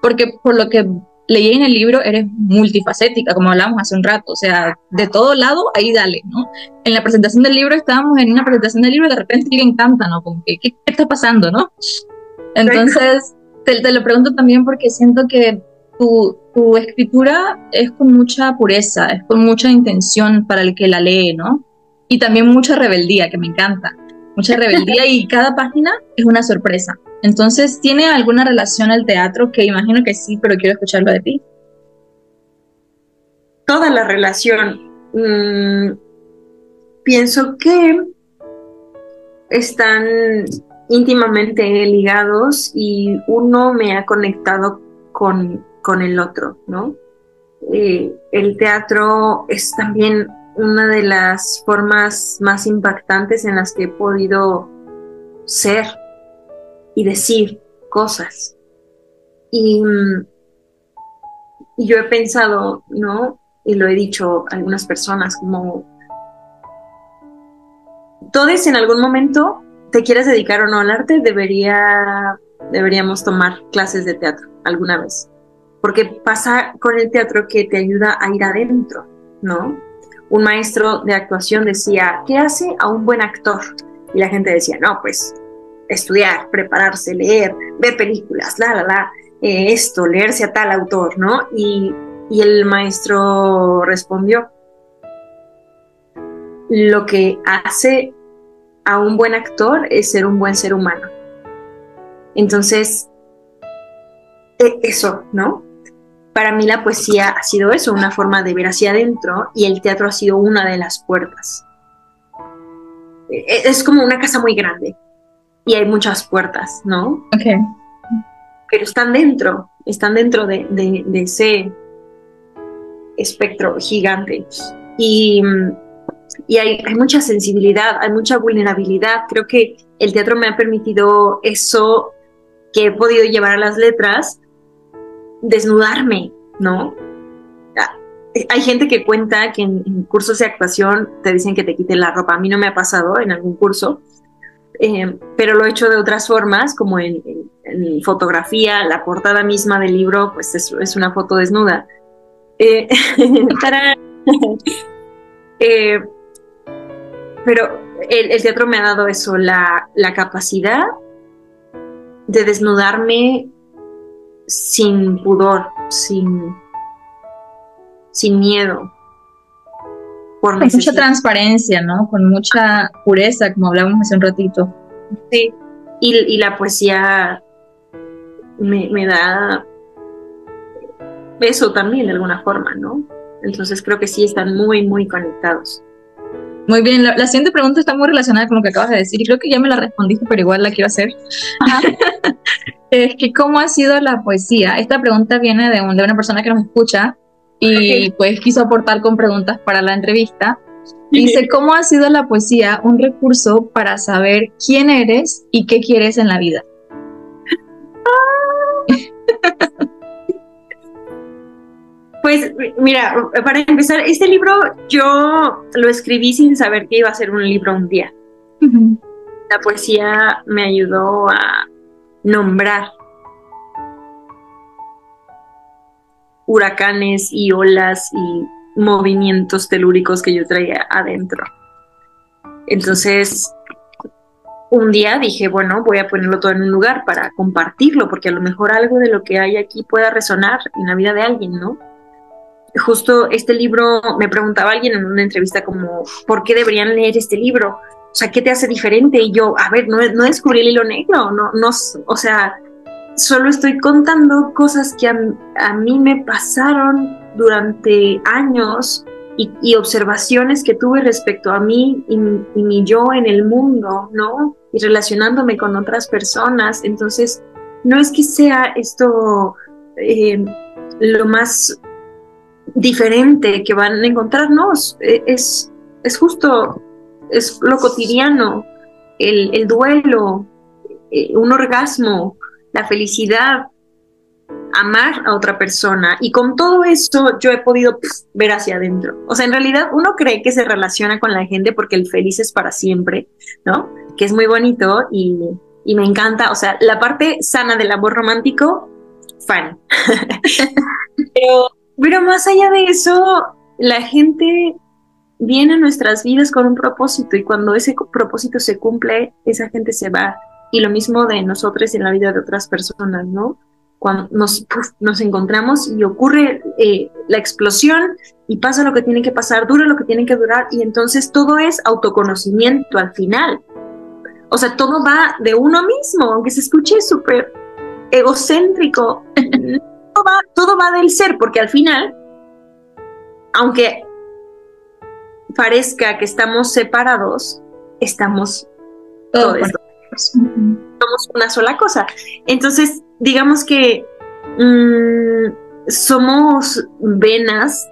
porque por lo que leí en el libro eres multifacética, como hablábamos hace un rato, o sea, de todo lado, ahí dale, ¿no? En la presentación del libro estábamos en una presentación del libro y de repente alguien canta, ¿no? Como que, ¿qué, qué está pasando, no? Entonces, te, te lo pregunto también porque siento que tu, tu escritura es con mucha pureza, es con mucha intención para el que la lee, ¿no? Y también mucha rebeldía, que me encanta. Mucha rebeldía y cada página es una sorpresa. Entonces, ¿tiene alguna relación al teatro? Que imagino que sí, pero quiero escucharlo de ti. Toda la relación. Mm, pienso que están íntimamente ligados y uno me ha conectado con, con el otro, ¿no? Eh, el teatro es también una de las formas más impactantes en las que he podido ser y decir cosas. Y, y yo he pensado, ¿no? Y lo he dicho a algunas personas, como... Todos en algún momento, te quieres dedicar o no al arte, debería, deberíamos tomar clases de teatro alguna vez. Porque pasa con el teatro que te ayuda a ir adentro, ¿no? Un maestro de actuación decía, ¿qué hace a un buen actor? Y la gente decía, no, pues... estudiar, prepararse, leer, ver películas, la, la, la, eh, esto, leerse a tal autor, ¿no? Y, y el maestro respondió, lo que hace a un buen actor es ser un buen ser humano. Entonces, eso, ¿no? Para mí la poesía ha sido eso, una forma de ver hacia adentro, y el teatro ha sido una de las puertas. Es como una casa muy grande, y hay muchas puertas, ¿no? Okay. Pero están dentro, están dentro de, de, de ese espectro gigante. Y, y hay, hay mucha sensibilidad, hay mucha vulnerabilidad. Creo que el teatro me ha permitido eso que he podido llevar a las letras, desnudarme, ¿no? Hay gente que cuenta que en, en cursos de actuación te dicen que te quiten la ropa. A mí no me ha pasado en algún curso. Eh, pero lo he hecho de otras formas, como en, en, en fotografía, la portada misma del libro, pues es, es una foto desnuda. Eh, eh, pero el, el teatro me ha dado eso, la, la capacidad de desnudarme sin pudor, sin, sin miedo. Con mucha transparencia, ¿no? Con mucha pureza, como hablábamos hace un ratito. Sí, y, y la poesía me, me da eso también de alguna forma, ¿no? Entonces creo que sí están muy, muy conectados. Muy bien, la, la siguiente pregunta está muy relacionada con lo que acabas de decir y creo que ya me la respondiste, pero igual la quiero hacer. Es que ¿cómo ha sido la poesía? Esta pregunta viene de, un, de una persona que nos escucha y okay. pues quiso aportar con preguntas para la entrevista. Dice, ¿cómo ha sido la poesía un recurso para saber quién eres y qué quieres en la vida? Pues mira, para empezar, este libro yo lo escribí sin saber que iba a ser un libro un día. Uh-huh. La poesía me ayudó a nombrar huracanes y olas y movimientos telúricos que yo traía adentro. Entonces, un día dije, bueno, voy a ponerlo todo en un lugar para compartirlo, porque a lo mejor algo de lo que hay aquí pueda resonar en la vida de alguien, ¿no? Justo este libro, me preguntaba alguien en una entrevista como, ¿por qué deberían leer este libro? O sea, ¿qué te hace diferente? Y yo, a ver, no, no descubrí el hilo negro, no, no, o sea, solo estoy contando cosas que a, a mí me pasaron durante años y, y observaciones que tuve respecto a mí y, y mi yo en el mundo, ¿no? Y relacionándome con otras personas. Entonces, no es que sea esto eh, lo más diferente que van a encontrarnos, es, es justo, es lo cotidiano, el, el duelo, eh, un orgasmo, la felicidad, amar a otra persona, y con todo eso yo he podido pff, ver hacia adentro. O sea, en realidad uno cree que se relaciona con la gente porque el feliz es para siempre, ¿no? Que es muy bonito y, y me encanta, o sea, la parte sana del amor romántico, fan. pero Pero más allá de eso, la gente viene a nuestras vidas con un propósito, y cuando ese propósito se cumple, esa gente se va. Y lo mismo de nosotros en la vida de otras personas, ¿no? Cuando nos, puf, nos encontramos y ocurre eh, la explosión y pasa lo que tiene que pasar, dura lo que tiene que durar, y entonces todo es autoconocimiento al final. O sea, todo va de uno mismo, aunque se escuche súper egocéntrico. Todo va, todo va del ser, porque al final, aunque parezca que estamos separados, estamos todos, somos una sola cosa. Entonces, digamos que mmm, somos venas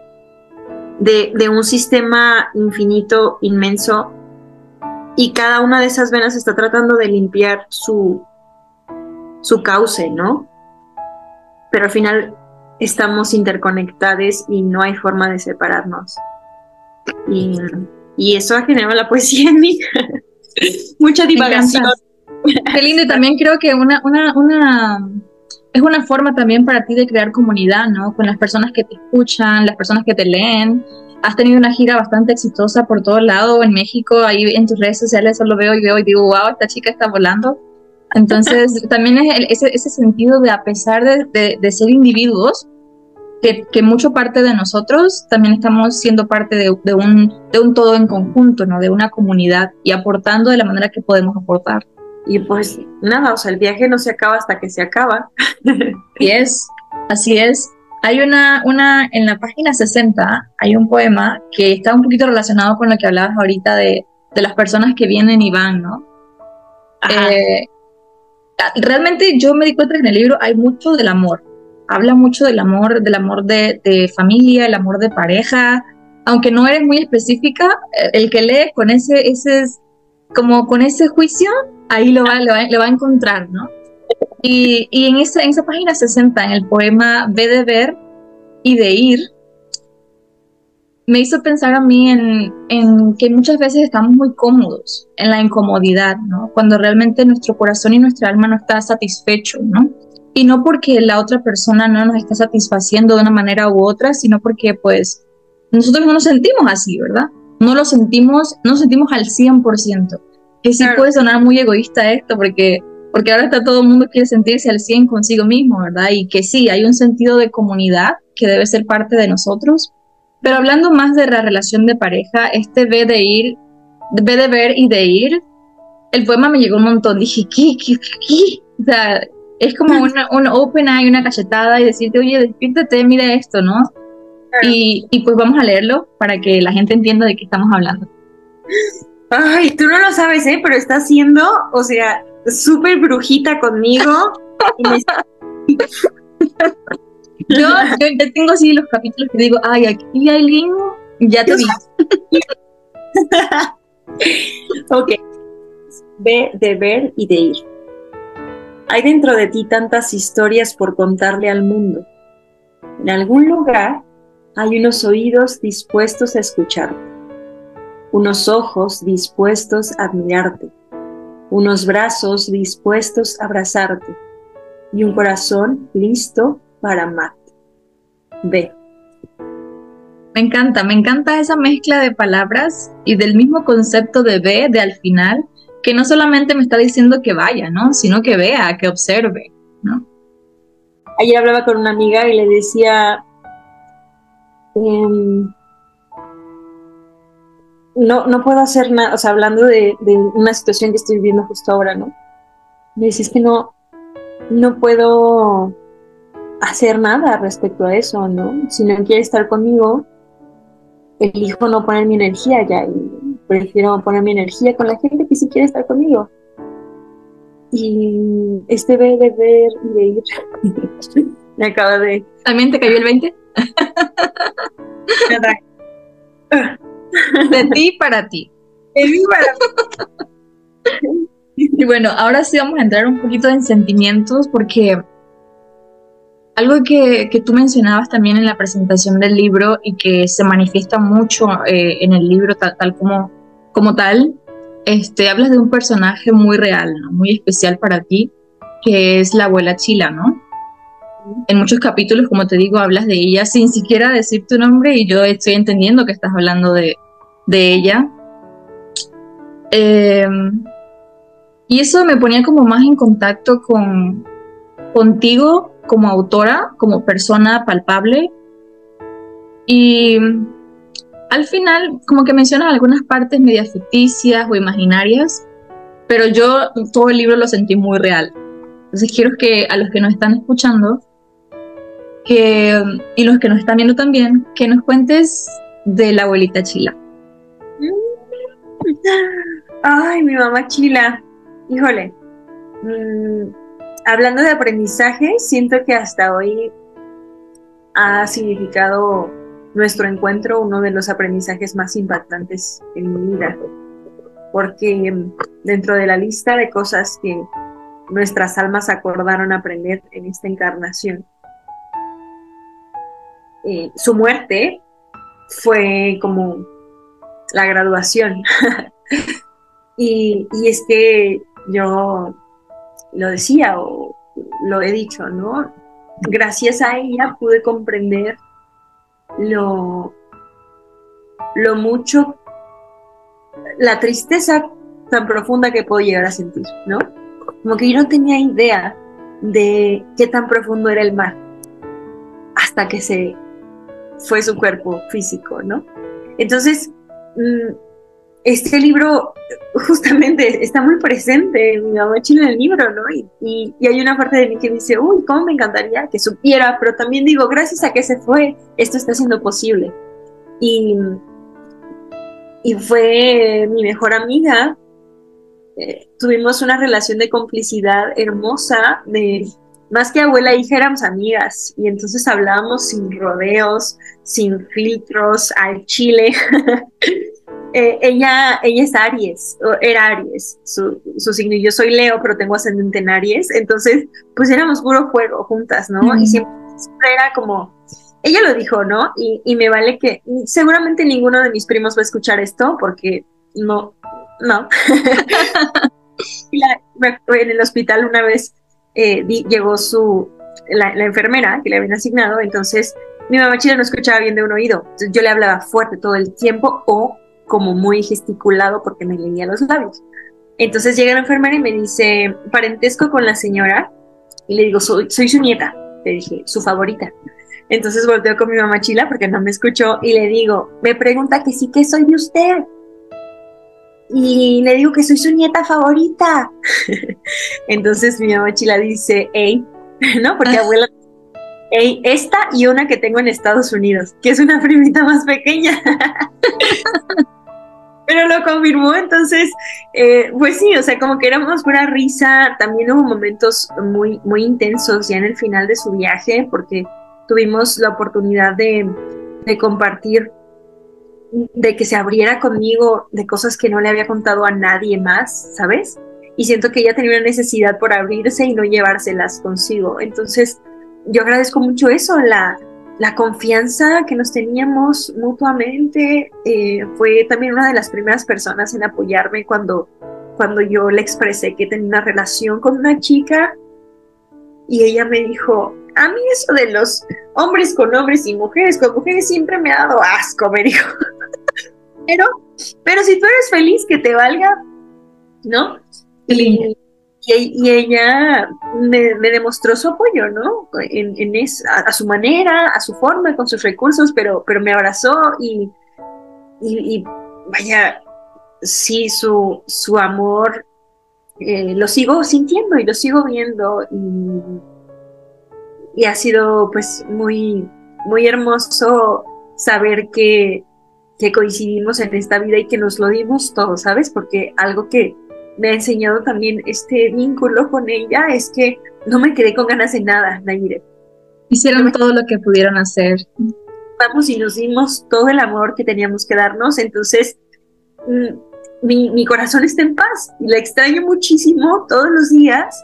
de, de un sistema infinito, inmenso, y cada una de esas venas está tratando de limpiar su, su cauce, ¿no? Pero al final estamos interconectados y no hay forma de separarnos. Y, y eso ha generado la poesía en mí. Mucha divagación. Qué lindo, y también creo que una, una, una, es una forma también para ti de crear comunidad, ¿no? Con las personas que te escuchan, las personas que te leen. Has tenido una gira bastante exitosa por todo lado en México, ahí en tus redes sociales solo veo y veo y digo, wow, esta chica está volando. Entonces, también es el, ese, ese sentido de, a pesar de, de, de ser individuos, que, que mucho parte de nosotros, también estamos siendo parte de, de, un, de un todo en conjunto, ¿no? De una comunidad, y aportando de la manera que podemos aportar. Y pues nada, o sea, el viaje no se acaba hasta que se acaba. Y es, así es. Hay una, una, en la página sesenta, hay un poema que está un poquito relacionado con lo que hablabas ahorita de, de las personas que vienen y van, ¿no? Ajá. Eh, Realmente yo me di cuenta que en el libro hay mucho del amor, habla mucho del amor, del amor de, de familia, el amor de pareja, aunque no eres muy específica, el que lee con ese, ese como con ese juicio, ahí lo va, lo va, lo va a encontrar, ¿no? Y, y en, esa, en esa página sesenta, en el poema Ve de ver y de ir, me hizo pensar a mí en, en que muchas veces estamos muy cómodos en la incomodidad, ¿no? Cuando realmente nuestro corazón y nuestra alma no está satisfecho, ¿no? Y no porque la otra persona no nos está satisfaciendo de una manera u otra, sino porque, pues, nosotros no nos sentimos así, ¿verdad? No lo sentimos, no nos sentimos al cien por ciento. Que sí, claro, puede sonar muy egoísta esto, porque, porque ahora está todo el mundo quiere sentirse al cien consigo mismo, ¿verdad? Y que sí, hay un sentido de comunidad que debe ser parte de nosotros. Pero hablando más de la relación de pareja, este ve de ir, ve de ver y de ir, el poema me llegó un montón. Dije, ¿qué? ¿Qué? ¿Qué? O sea, es como una, un open eye, una cachetada y decirte, oye, despiértate, mira esto, ¿no? Claro. Y, y pues vamos a leerlo para que la gente entienda de qué estamos hablando. Ay, tú no lo sabes, ¿eh? Pero está siendo, o sea, súper brujita conmigo. Y me... Yo, yo, yo tengo así los capítulos que digo, ay, aquí hay lingo, ya te vi. Ok. Ve de ver y de ir. Hay dentro de ti tantas historias por contarle al mundo. En algún lugar hay unos oídos dispuestos a escucharte, unos ojos dispuestos a admirarte, unos brazos dispuestos a abrazarte y un corazón listo para amarte. de. Me encanta, me encanta esa mezcla de palabras y del mismo concepto de ve, de al final, que no solamente me está diciendo que vaya, ¿no? Sino que vea, que observe, ¿no? Ayer hablaba con una amiga y le decía, ehm, no, no puedo hacer nada, o sea, hablando de, de una situación que estoy viviendo justo ahora, ¿no? Me decís que no, no puedo hacer nada respecto a eso, ¿no? Si no quiere estar conmigo, elijo no poner mi energía allá y prefiero poner mi energía con la gente que sí quiere estar conmigo. Y este ver, de ver y de ir me acaba de... ¿También te cayó el veinte? De ti para ti. De mí para ti. Y bueno, ahora sí vamos a entrar un poquito en sentimientos, porque algo que, que tú mencionabas también en la presentación del libro y que se manifiesta mucho eh, en el libro tal, tal como, como tal, este, hablas de un personaje muy real, ¿no? Muy especial para ti, que es la abuela Chila, ¿no? En muchos capítulos, como te digo, hablas de ella sin siquiera decir tu nombre y yo estoy entendiendo que estás hablando de, de ella. Eh, y eso me ponía como más en contacto con, contigo, como autora, como persona palpable, y al final como que mencionas algunas partes medias ficticias o imaginarias, pero yo todo el libro lo sentí muy real. Entonces quiero que a los que nos están escuchando que, y los que nos están viendo también, que nos cuentes de la abuelita Chila. Ay, mi mamá Chila, híjole. mm. Hablando de aprendizaje, siento que hasta hoy ha significado nuestro encuentro uno de los aprendizajes más impactantes en mi vida, porque dentro de la lista de cosas que nuestras almas acordaron aprender en esta encarnación, eh, su muerte fue como la graduación. y, y es que yo... lo decía o lo he dicho, ¿no? Gracias a ella pude comprender lo, lo mucho, la tristeza tan profunda que puedo llegar a sentir, ¿no? Como que yo no tenía idea de qué tan profundo era el mar hasta que se fue su cuerpo físico, ¿no? Entonces, mmm, este libro justamente está muy presente, mi mamá Chila, en el libro, ¿no? Y, y, y hay una parte de mí que dice, uy, cómo me encantaría que supiera, pero también digo, gracias a que se fue, esto está siendo posible. Y, y fue mi mejor amiga, eh, tuvimos una relación de complicidad hermosa, de, más que abuela e hija éramos amigas, y entonces hablábamos sin rodeos, sin filtros, al chile. Eh, ella, ella es Aries, era Aries, su, su signo, y yo soy Leo, pero tengo ascendente en Aries, entonces pues éramos puro juego juntas, ¿no? Mm-hmm. Y siempre, siempre era como, ella lo dijo, ¿no? Y, y me vale que, seguramente ninguno de mis primos va a escuchar esto, porque no, no. La, en el hospital una vez eh, di, llegó su, la, la enfermera que le habían asignado, entonces mi mamá Chila no escuchaba bien de un oído, entonces yo le hablaba fuerte todo el tiempo o como muy gesticulado porque me leía los labios. Entonces llega la enfermera y me dice, parentesco con la señora, y le digo, soy, soy su nieta, le dije, su favorita. Entonces volteo con mi mamá Chila porque no me escuchó y le digo, me pregunta que sí que soy de usted, y le digo que soy su nieta favorita. Entonces mi mamá Chila dice, ey, ¿no? Porque abuela, ey, esta y una que tengo en Estados Unidos, que es una primita más pequeña. Pero lo confirmó, entonces, eh, pues sí, o sea, como que éramos pura risa. También hubo momentos muy, muy intensos ya en el final de su viaje, porque tuvimos la oportunidad de, de compartir, de que se abriera conmigo de cosas que no le había contado a nadie más, ¿sabes? Y siento que ella tenía una necesidad por abrirse y no llevárselas consigo. Entonces, yo agradezco mucho eso, la... la confianza que nos teníamos mutuamente. Eh, fue también una de las primeras personas en apoyarme cuando, cuando yo le expresé que tenía una relación con una chica, y ella me dijo, a mí eso de los hombres con hombres y mujeres con mujeres siempre me ha dado asco, me dijo. Pero, pero si tú eres feliz, que te valga, ¿no? Y, y, y ella me, me demostró su apoyo, ¿no? En, en es, a, a su manera, a su forma, con sus recursos, pero, pero me abrazó y, y, y vaya, sí, su, su amor eh, lo sigo sintiendo y lo sigo viendo y, y ha sido pues muy, muy hermoso saber que, que coincidimos en esta vida y que nos lo dimos todo, ¿sabes? Porque algo que me ha enseñado también este vínculo con ella es que no me quedé con ganas de nada, Nayire. Hicieron no me... todo lo que pudieron hacer. Vamos y nos dimos todo el amor que teníamos que darnos, entonces mi, mi corazón está en paz y la extraño muchísimo todos los días,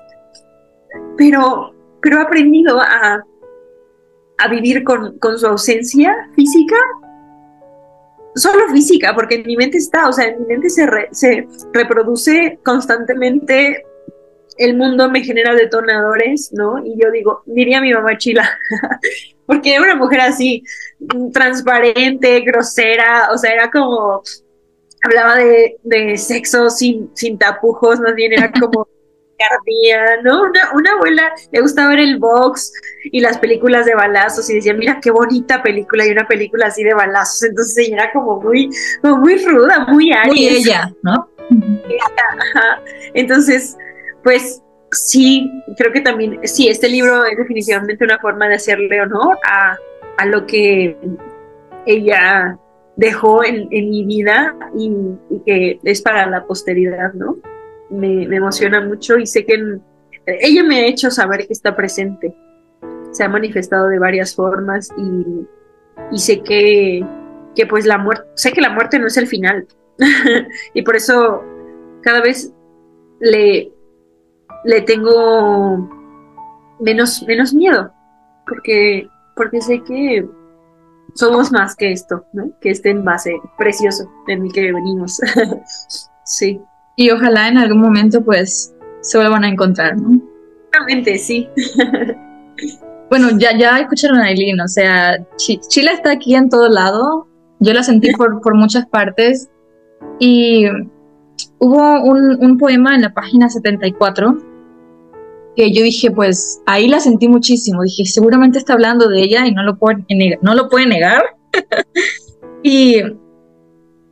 pero, pero he aprendido a, a vivir con, con su ausencia física, solo física, porque en mi mente está, o sea, en mi mente se, re, se reproduce constantemente, el mundo me genera detonadores, ¿no? Y yo digo, diría mi mamá Chila, porque era una mujer así, transparente, grosera, o sea, era como... Hablaba de, de sexo sin, sin tapujos, más bien era como cardía, ¿no? Una, una abuela le gustaba ver el box y las películas de balazos y decía, mira qué bonita película, y una película así de balazos, entonces ella era como muy, como muy ruda, muy área. Muy ella, ¿no? Ajá. Entonces, pues sí, creo que también, sí, este libro es definitivamente una forma de hacerle honor a, a lo que ella... dejó en, en mi vida y, y que es para la posteridad, ¿no? Me, me emociona mucho y sé que en, ella me ha hecho saber que está presente. Se ha manifestado de varias formas y, y sé que, que pues la muerte, sé que la muerte no es el final. Y por eso cada vez le, le tengo menos, menos miedo, porque, porque sé que somos más que esto, ¿no? Que este envase precioso en el que venimos. Sí. Y ojalá en algún momento, pues, se vuelvan a encontrar, ¿no? Realmente, sí. Bueno, ya, ya escucharon a Aylin, o sea, Ch Chila está aquí en todo lado. Yo la sentí por, por muchas partes. Y hubo un, un poema en la página setenta y cuatro que yo dije, pues, ahí la sentí muchísimo. Dije, seguramente está hablando de ella y no lo puede negar. ¿No lo puede negar? Y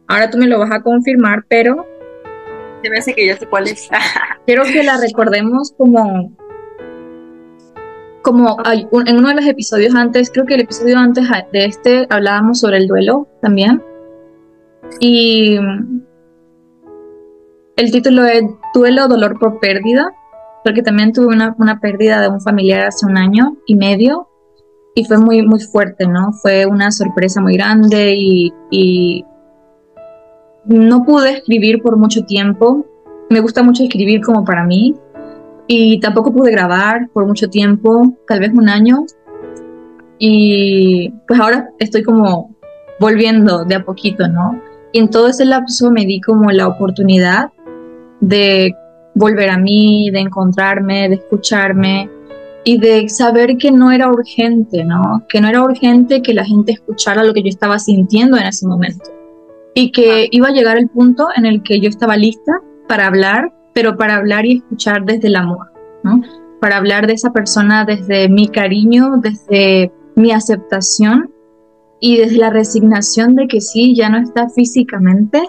ahora tú me lo vas a confirmar, pero... Se me hace que ya sé cuál es. Quiero que la recordemos como... Como hay un, en uno de los episodios antes, creo que el episodio antes de este, hablábamos sobre el duelo también. Y el título es Duelo, dolor por pérdida. Porque también tuve una, una pérdida de un familiar hace un año y medio y fue muy, muy fuerte, ¿no? Fue una sorpresa muy grande y, y no pude escribir por mucho tiempo. Me gusta mucho escribir como para mí y tampoco pude grabar por mucho tiempo, tal vez un año. Y pues ahora estoy como volviendo de a poquito, ¿no? Y en todo ese lapso me di como la oportunidad de... volver a mí, de encontrarme, de escucharme y de saber que no era urgente, ¿no? Que no era urgente que la gente escuchara lo que yo estaba sintiendo en ese momento y que iba a llegar el punto en el que yo estaba lista para hablar, pero para hablar y escuchar desde el amor, ¿no? Para hablar de esa persona desde mi cariño, desde mi aceptación y desde la resignación de que sí, ya no está físicamente,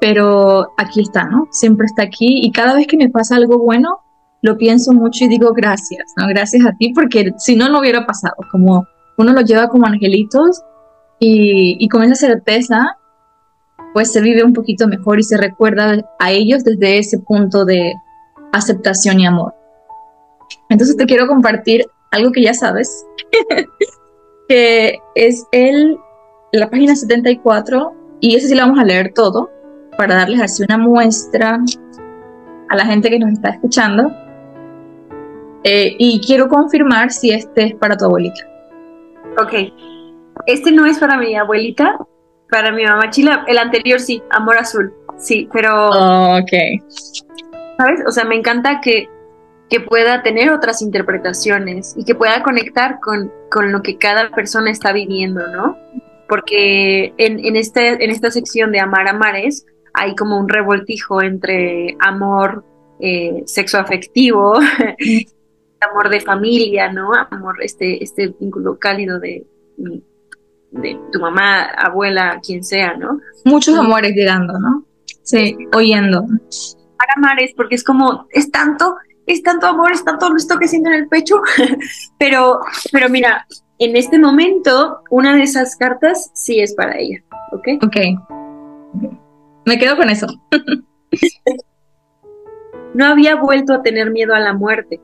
pero aquí está, ¿no? Siempre está aquí y cada vez que me pasa algo bueno, lo pienso mucho y digo gracias, ¿no? Gracias a ti, porque si no, no hubiera pasado. Como uno lo lleva como angelitos y, y con esa certeza, pues se vive un poquito mejor y se recuerda a ellos desde ese punto de aceptación y amor. Entonces te quiero compartir algo que ya sabes, que es el, la página setenta y cuatro y eso sí lo vamos a leer todo, para darles así una muestra a la gente que nos está escuchando. Eh, y quiero confirmar si este es para tu abuelita. Ok. Este no es para mi abuelita, para mi mamá Chila. El anterior sí, Amor Azul. Sí, pero... Oh, ok. ¿Sabes? O sea, me encanta que que pueda tener otras interpretaciones y que pueda conectar con, con lo que cada persona está viviendo, ¿no? Porque en, en, este, en esta sección de Amar Amares hay como un revoltijo entre amor eh, sexo afectivo, amor de familia, ¿no? Amor, este, este vínculo cálido de, de tu mamá, abuela, quien sea, ¿no? Muchos sí. amores llegando, ¿no? Sí, oyendo. Amar Amares, porque es como, es tanto... es tanto amor, es tanto gusto que siento en el pecho, pero, pero mira, en este momento, una de esas cartas sí es para ella, ¿ok? Ok, me quedo con eso. No había vuelto a tener miedo a la muerte,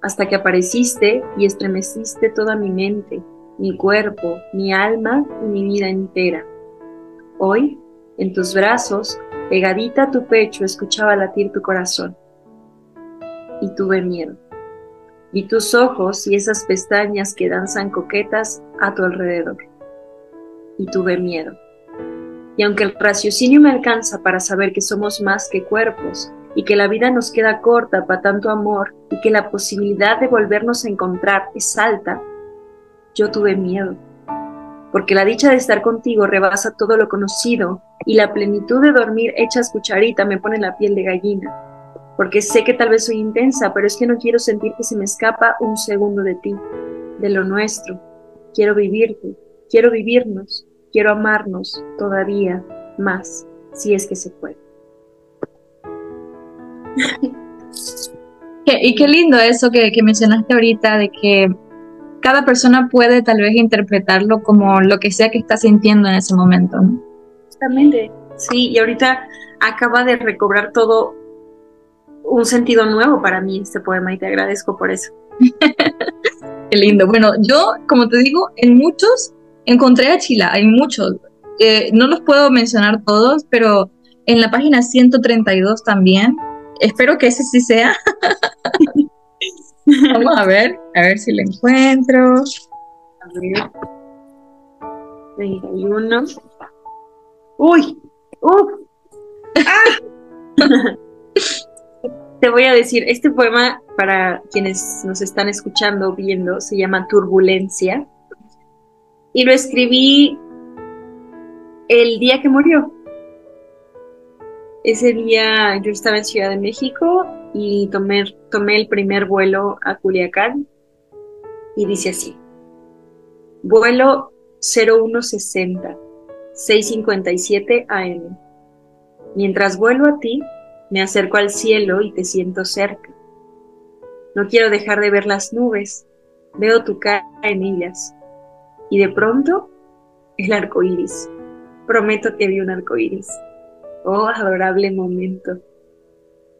hasta que apareciste y estremeciste toda mi mente, mi cuerpo, mi alma y mi vida entera. Hoy, en tus brazos, pegadita a tu pecho, escuchaba latir tu corazón. Y tuve miedo. Vi tus ojos y esas pestañas que danzan coquetas a tu alrededor. Y tuve miedo. Y aunque el raciocinio me alcanza para saber que somos más que cuerpos y que la vida nos queda corta para tanto amor y que la posibilidad de volvernos a encontrar es alta, yo tuve miedo. Porque la dicha de estar contigo rebasa todo lo conocido y la plenitud de dormir hechas cucharita me pone la piel de gallina. Porque sé que tal vez soy intensa, pero es que no quiero sentir que se me escapa un segundo de ti, de lo nuestro. Quiero vivirte, quiero vivirnos, quiero amarnos todavía más, si es que se puede. Y qué lindo eso que, que mencionaste ahorita, de que cada persona puede tal vez interpretarlo como lo que sea que está sintiendo en ese momento, ¿no? Justamente, sí, y ahorita acaba de recobrar todo un sentido nuevo para mí este poema y te agradezco por eso. Qué lindo. Bueno, yo, como te digo, en muchos encontré a Chila, hay muchos. Eh, no los puedo mencionar todos, pero en la página ciento treinta y dos también. Espero que ese sí sea. Vamos a ver, a ver si lo encuentro. A ver. treinta y uno. ¡Uy! ¡Uf! ¡Ah! Te voy a decir, este poema, para quienes nos están escuchando o viendo, se llama Turbulencia. Y lo escribí el día que murió. Ese día yo estaba en Ciudad de México y tomé, tomé el primer vuelo a Culiacán. Y dice así. Vuelo cero uno sesenta, seis cincuenta y siete A M. Mientras vuelo a ti, me acerco al cielo y te siento cerca. No quiero dejar de ver las nubes. Veo tu cara en ellas. Y de pronto, el arco iris. Prometo que vi un arco iris. Oh, adorable momento.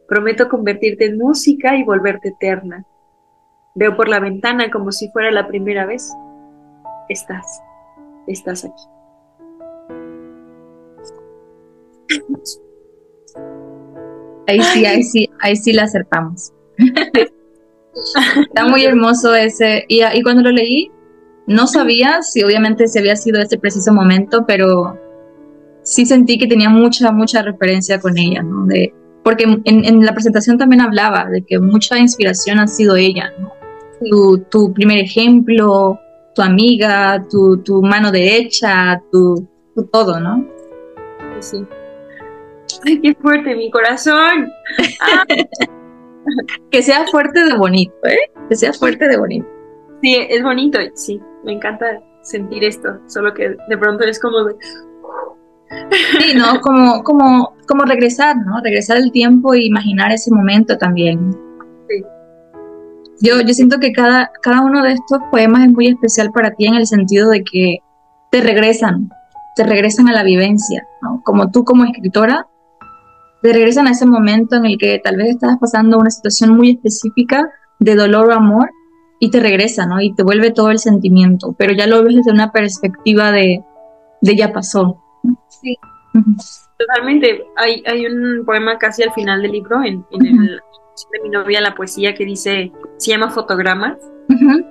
Prometo convertirte en música y volverte eterna. Veo por la ventana como si fuera la primera vez. Estás. Estás aquí. Ahí sí, ahí sí, ahí sí la acertamos. Está muy hermoso ese, y, y cuando lo leí, no sabía si obviamente se había sido este preciso momento, pero sí sentí que tenía mucha, mucha referencia con ella, ¿no? De, porque en, en la presentación también hablaba de que mucha inspiración ha sido ella, ¿no? Tu, tu primer ejemplo, tu amiga, tu, tu mano derecha, tu, tu todo, ¿no? Sí. ¡Ay, qué fuerte mi corazón! ¡Ah! Que sea fuerte de bonito, ¿eh? Que sea fuerte de bonito. Sí, es bonito, sí. Me encanta sentir esto, solo que de pronto es como... De... Sí, ¿no? Como, como, como regresar, ¿no? Regresar el tiempo e imaginar ese momento también. Sí. Yo, yo siento que cada, cada uno de estos poemas es muy especial para ti en el sentido de que te regresan, te regresan a la vivencia, ¿no? Como tú como escritora, te regresan a ese momento en el que tal vez estabas pasando una situación muy específica de dolor o amor y te regresa, ¿no? Y te vuelve todo el sentimiento, pero ya lo ves desde una perspectiva de, de ya pasó, ¿no? Sí, totalmente. Hay, hay un poema casi al final del libro, en, en el de mi novia, la poesía, que dice, se llama Fotogramas. Uh-huh.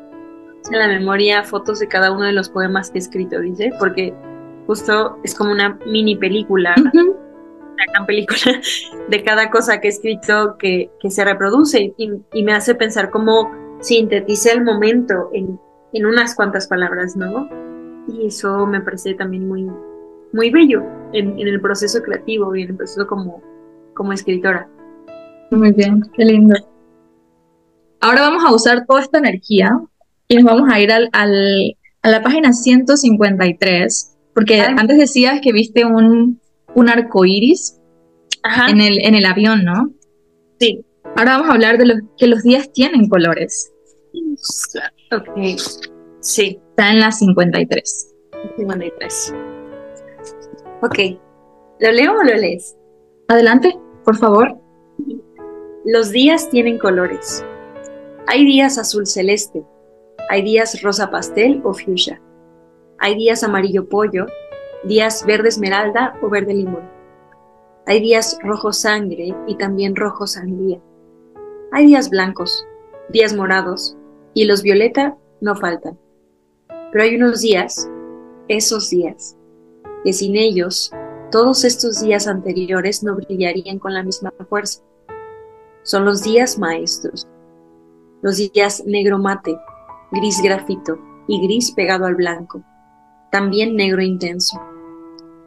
En la memoria, fotos de cada uno de los poemas que he escrito, dice, porque justo es como una mini película. Uh-huh. la gran película de cada cosa que he escrito que, que se reproduce y, y me hace pensar cómo sinteticé el momento en, en unas cuantas palabras, ¿no? Y eso me parece también muy, muy bello en, en el proceso creativo y en el proceso como, como escritora. Muy bien, qué lindo. Ahora vamos a usar toda esta energía y nos vamos a ir al, al, a la página ciento cincuenta y tres, porque Ay. antes decías que viste un, un arco iris en el, en el avión, ¿no? Sí. Ahora vamos a hablar de los, que los días tienen colores. Ok, sí. Está en la cincuenta y tres. cincuenta y tres. Ok, ¿lo leo o lo lees? Adelante, por favor. Los días tienen colores. Hay días azul celeste, hay días rosa pastel o fuchsia, hay días amarillo pollo, días verde esmeralda o verde limón, hay días rojo sangre y también rojo sandía, hay días blancos, días morados y los violeta no faltan. Pero hay unos días, esos días, que sin ellos todos estos días anteriores no brillarían con la misma fuerza. Son los días maestros. Los días negro mate, gris grafito y gris pegado al blanco, también negro intenso.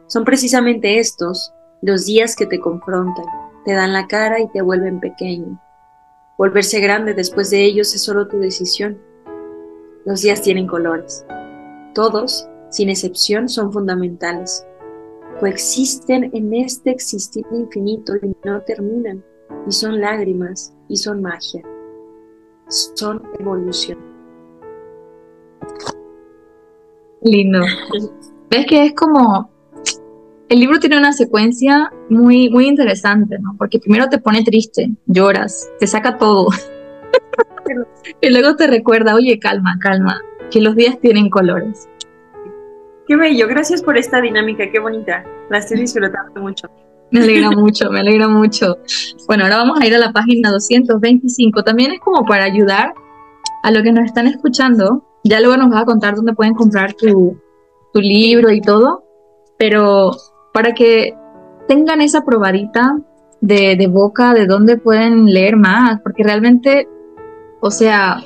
Son precisamente estos los días que te confrontan, te dan la cara y te vuelven pequeño. Volverse grande después de ellos es solo tu decisión. Los días tienen colores. Todos, sin excepción, son fundamentales. Coexisten en este existir infinito y no terminan, y son lágrimas y son magia. Son evolución. Lindo. Ves que es como... El libro tiene una secuencia muy, muy interesante, ¿no? Porque primero te pone triste, lloras, te saca todo. Y luego te recuerda, oye, calma, calma, que los días tienen colores. Qué bello, gracias por esta dinámica, qué bonita. La estoy disfrutando mucho. Me alegra mucho, me alegra mucho. Bueno, ahora vamos a ir a la página doscientos veinticinco. También es como para ayudar a los que nos están escuchando. Ya luego nos vas a contar dónde pueden comprar tu, tu libro y todo. Pero para que tengan esa probadita de, de boca de dónde pueden leer más. Porque realmente, o sea,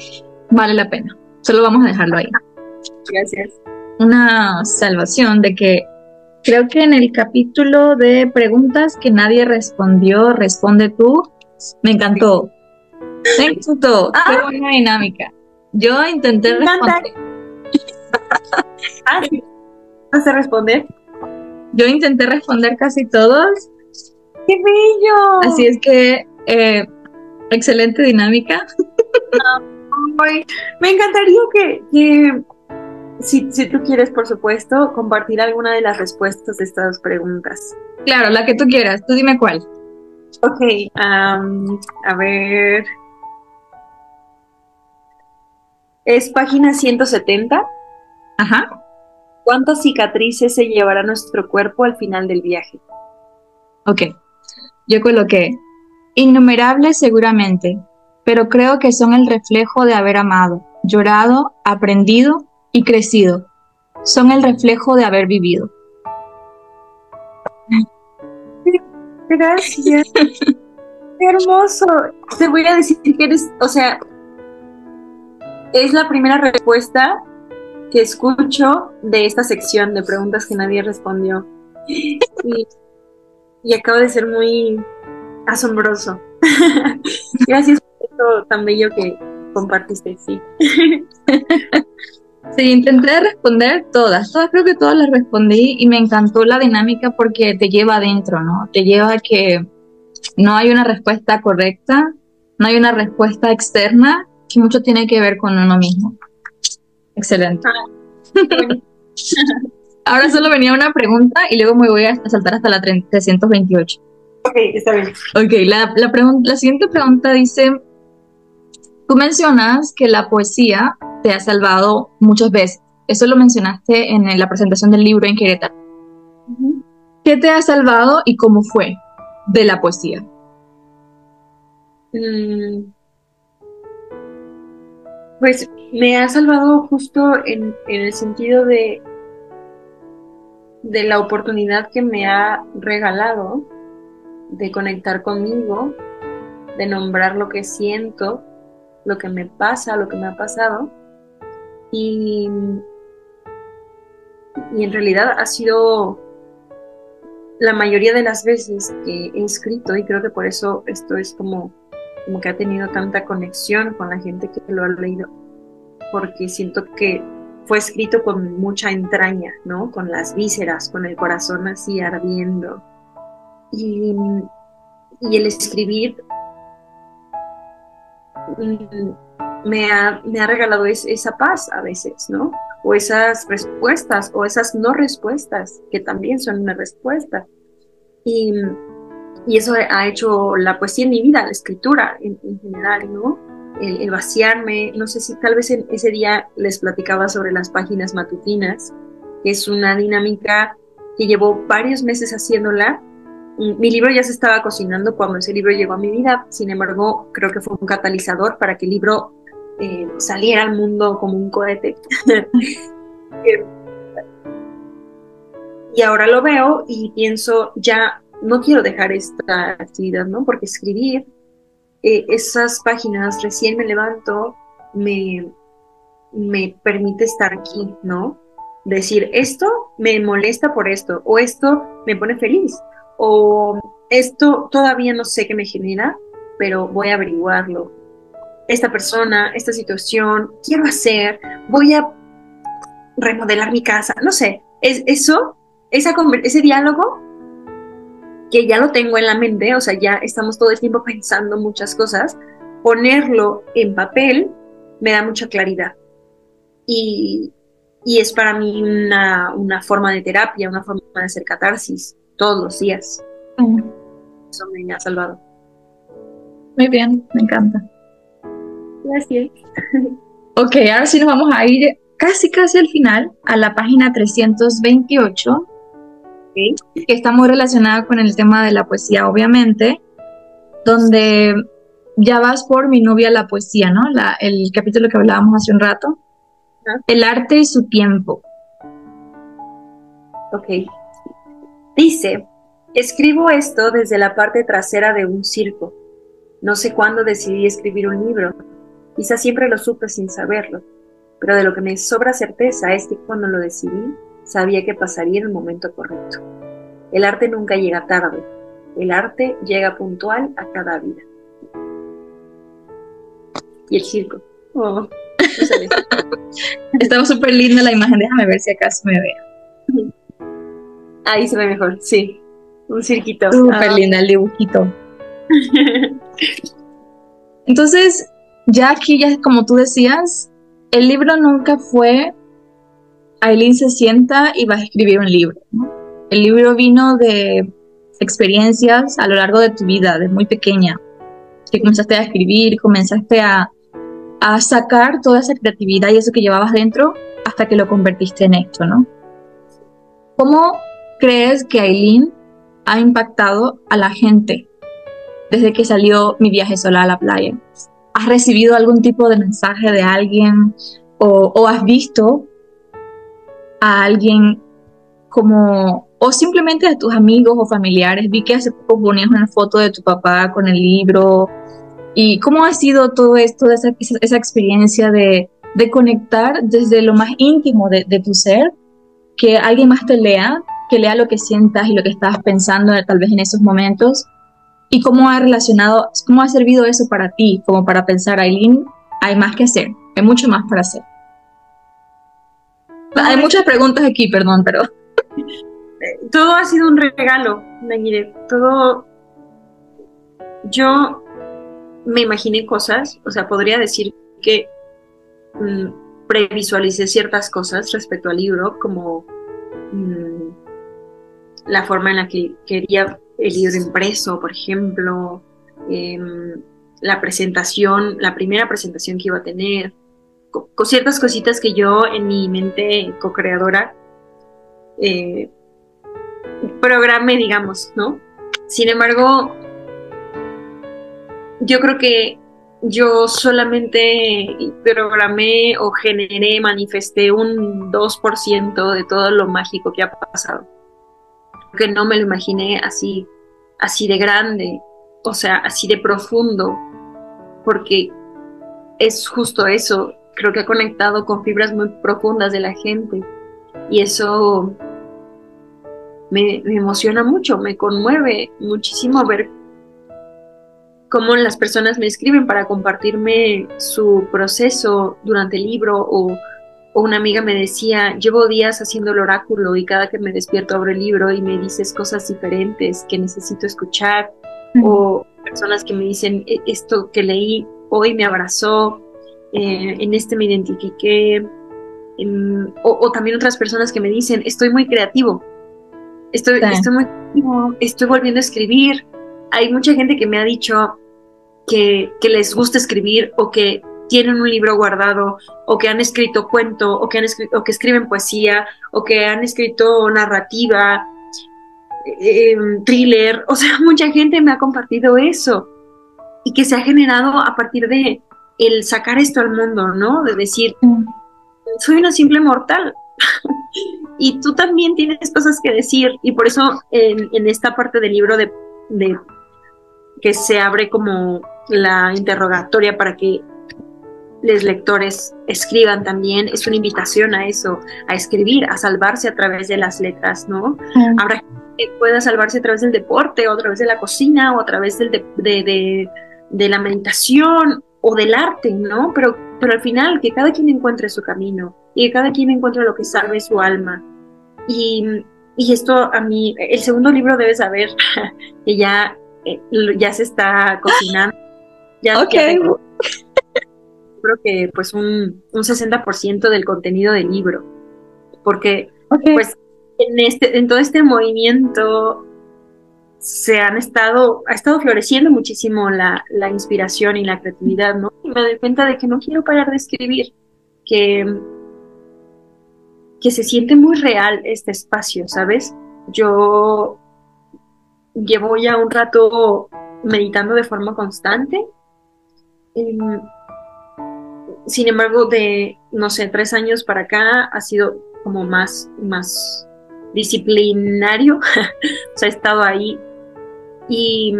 vale la pena. Solo vamos a dejarlo ahí. Gracias. Una salvación de que... Creo que en el capítulo de preguntas que nadie respondió, responde tú, me encantó. Me encantó, ah, qué buena dinámica. Yo intenté responder. Ah, sí. ¿Vas a responder? Yo intenté responder casi todos. ¡Qué bello! Así es que, eh, excelente dinámica. Ay, me encantaría que... que... Si, si tú quieres, por supuesto, compartir alguna de las respuestas de estas preguntas. Claro, la que tú quieras. Tú dime cuál. Ok, um, a ver... Es página ciento setenta. Ajá. ¿Cuántas cicatrices se llevará nuestro cuerpo al final del viaje? Ok, yo coloqué innumerables seguramente, pero creo que son el reflejo de haber amado, llorado, aprendido... y crecido, son el reflejo de haber vivido. Gracias. Qué hermoso. Te voy a decir que eres, o sea, es la primera respuesta que escucho de esta sección de preguntas que nadie respondió. Y, y acabo de ser muy asombroso. Gracias por esto tan bello que compartiste, sí. Sí, intenté responder todas, todas, creo que todas las respondí y me encantó la dinámica porque te lleva adentro, ¿no? Te lleva a que no hay una respuesta correcta, no hay una respuesta externa, que mucho tiene que ver con uno mismo. Excelente. Ah, ahora solo venía una pregunta y luego me voy a saltar hasta la trescientos veintiocho. Ok, está bien. Ok, la, la, la siguiente pregunta dice, tú mencionas que la poesía... te ha salvado muchas veces. Eso lo mencionaste en la presentación del libro en Querétaro. Uh-huh. ¿Qué te ha salvado y cómo fue de la poesía? Mm, pues me ha salvado justo en, en el sentido de, de la oportunidad que me ha regalado de conectar conmigo, de nombrar lo que siento, lo que me pasa, lo que me ha pasado. Y, y en realidad ha sido la mayoría de las veces que he escrito, y creo que por eso esto es como, como que ha tenido tanta conexión con la gente que lo ha leído, porque siento que fue escrito con mucha entraña, ¿no? Con las vísceras, con el corazón así ardiendo. Y, y el escribir me ha, me ha regalado es, esa paz a veces, ¿no? O esas respuestas, o esas no respuestas, que también son una respuesta. Y, y eso ha hecho la poesía en mi vida, la escritura en, en general, ¿no? El, el vaciarme, no sé si tal vez en ese día les platicaba sobre las páginas matutinas, que es una dinámica que llevo varios meses haciéndola. Mi libro ya se estaba cocinando cuando ese libro llegó a mi vida, sin embargo, creo que fue un catalizador para que el libro eh, saliera al mundo como un cohete. Y ahora lo veo y pienso, ya no quiero dejar esta actividad, ¿no? Porque escribir Eh, esas páginas, recién me levanto, me, me permite estar aquí, ¿no? Decir, esto me molesta por esto, o esto me pone feliz, o esto todavía no sé qué me genera, pero voy a averiguarlo. Esta persona, esta situación, quiero hacer, voy a remodelar mi casa, no sé. Es, eso, esa, ese diálogo, que ya lo tengo en la mente, o sea, ya estamos todo el tiempo pensando muchas cosas, ponerlo en papel me da mucha claridad. Y, y es para mí una, una forma de terapia, una forma de hacer catarsis todos los días. Mm. Eso me ha salvado. Muy bien, me encanta. Gracias. Ok, ahora sí nos vamos a ir casi casi al final, a la página trescientos veintiocho. Que está muy relacionada con el tema de la poesía, obviamente, donde ya vas por Mi novia la poesía, ¿no? La, el capítulo que hablábamos hace un rato. ¿Ah? El arte y su tiempo. Ok. Dice, escribo esto desde la parte trasera de un circo. No sé cuándo decidí escribir un libro. Quizás siempre lo supe sin saberlo. Pero de lo que me sobra certeza es que cuando lo decidí, sabía que pasaría en el momento correcto. El arte nunca llega tarde. El arte llega puntual a cada vida. Y el circo. Oh, no sabes. Estaba súper linda la imagen. Déjame ver si acaso me veo. Ahí se ve mejor, sí. Un cirquito. Súper ah. linda el dibujito. Entonces, ya aquí, ya como tú decías, el libro nunca fue... Aylin se sienta y va a escribir un libro, ¿no? El libro vino de experiencias a lo largo de tu vida, desde muy pequeña, que comenzaste a escribir, comenzaste a, a sacar toda esa creatividad y eso que llevabas dentro hasta que lo convertiste en esto, ¿no? ¿Cómo crees que Aylin ha impactado a la gente desde que salió Mi viaje sola a la playa? ¿Has recibido algún tipo de mensaje de alguien o, o has visto a alguien como, o simplemente a tus amigos o familiares? Vi que hace poco ponías una foto de tu papá con el libro. ¿Y cómo ha sido todo esto, esa, esa experiencia de, de conectar desde lo más íntimo de, de tu ser, que alguien más te lea, que lea lo que sientas y lo que estabas pensando tal vez en esos momentos? ¿Y cómo ha relacionado, cómo ha servido eso para ti, como para pensar, Aylin, hay más que hacer, hay mucho más para hacer? Hay muchas preguntas aquí, perdón, pero... Todo ha sido un regalo, Nayire. Todo... Yo me imaginé cosas, o sea, podría decir que mmm, previsualicé ciertas cosas respecto al libro, como mmm, la forma en la que quería el libro impreso, por ejemplo, eh, la presentación, la primera presentación que iba a tener, con ciertas cositas que yo en mi mente co-creadora eh, programé, digamos, ¿no? Sin embargo, yo creo que yo solamente programé o generé, manifesté un dos por ciento de todo lo mágico que ha pasado. Que no me lo imaginé así así de grande, o sea, así de profundo, porque es justo eso, creo que ha conectado con fibras muy profundas de la gente y eso me, me emociona mucho, me conmueve muchísimo ver cómo las personas me escriben para compartirme su proceso durante el libro o, o una amiga me decía, llevo días haciendo el oráculo y cada que me despierto abro el libro y me dices cosas diferentes que necesito escuchar mm. o personas que me dicen esto que leí hoy me abrazó, eh, en este me identifiqué, en, o, o también otras personas que me dicen estoy muy creativo, estoy, sí. estoy muy creativo, estoy volviendo a escribir. Hay mucha gente que me ha dicho que, que les gusta escribir o que tienen un libro guardado o que han escrito cuento o que, han escri- o que escriben poesía o que han escrito narrativa, eh, thriller, o sea, mucha gente me ha compartido eso y que se ha generado a partir de el sacar esto al mundo, ¿no? De decir, soy una simple mortal y tú también tienes cosas que decir y por eso en, en esta parte del libro de, de que se abre como la interrogatoria para que los lectores escriban también, es una invitación a eso, a escribir, a salvarse a través de las letras, ¿no? Mm. Habrá gente que pueda salvarse a través del deporte, o a través de la cocina, o a través del de, de, de, de la meditación, o del arte, ¿no? Pero, pero al final, que cada quien encuentre su camino, y que cada quien encuentre lo que salve su alma. Y, y esto a mí, el segundo libro debe saber que ya, ya se está cocinando. Ya, ok. Ya tengo, creo que pues un, un sesenta por ciento del contenido del libro, porque okay. pues en, este, en todo este movimiento se han estado, ha estado floreciendo muchísimo la, la inspiración y la creatividad, ¿no? Y me doy cuenta de que no quiero parar de escribir, que, que se siente muy real este espacio, ¿sabes? Yo llevo ya un rato meditando de forma constante, eh, sin embargo, de, no sé, tres años para acá ha sido como más, más disciplinario, o sea, he estado ahí. Y,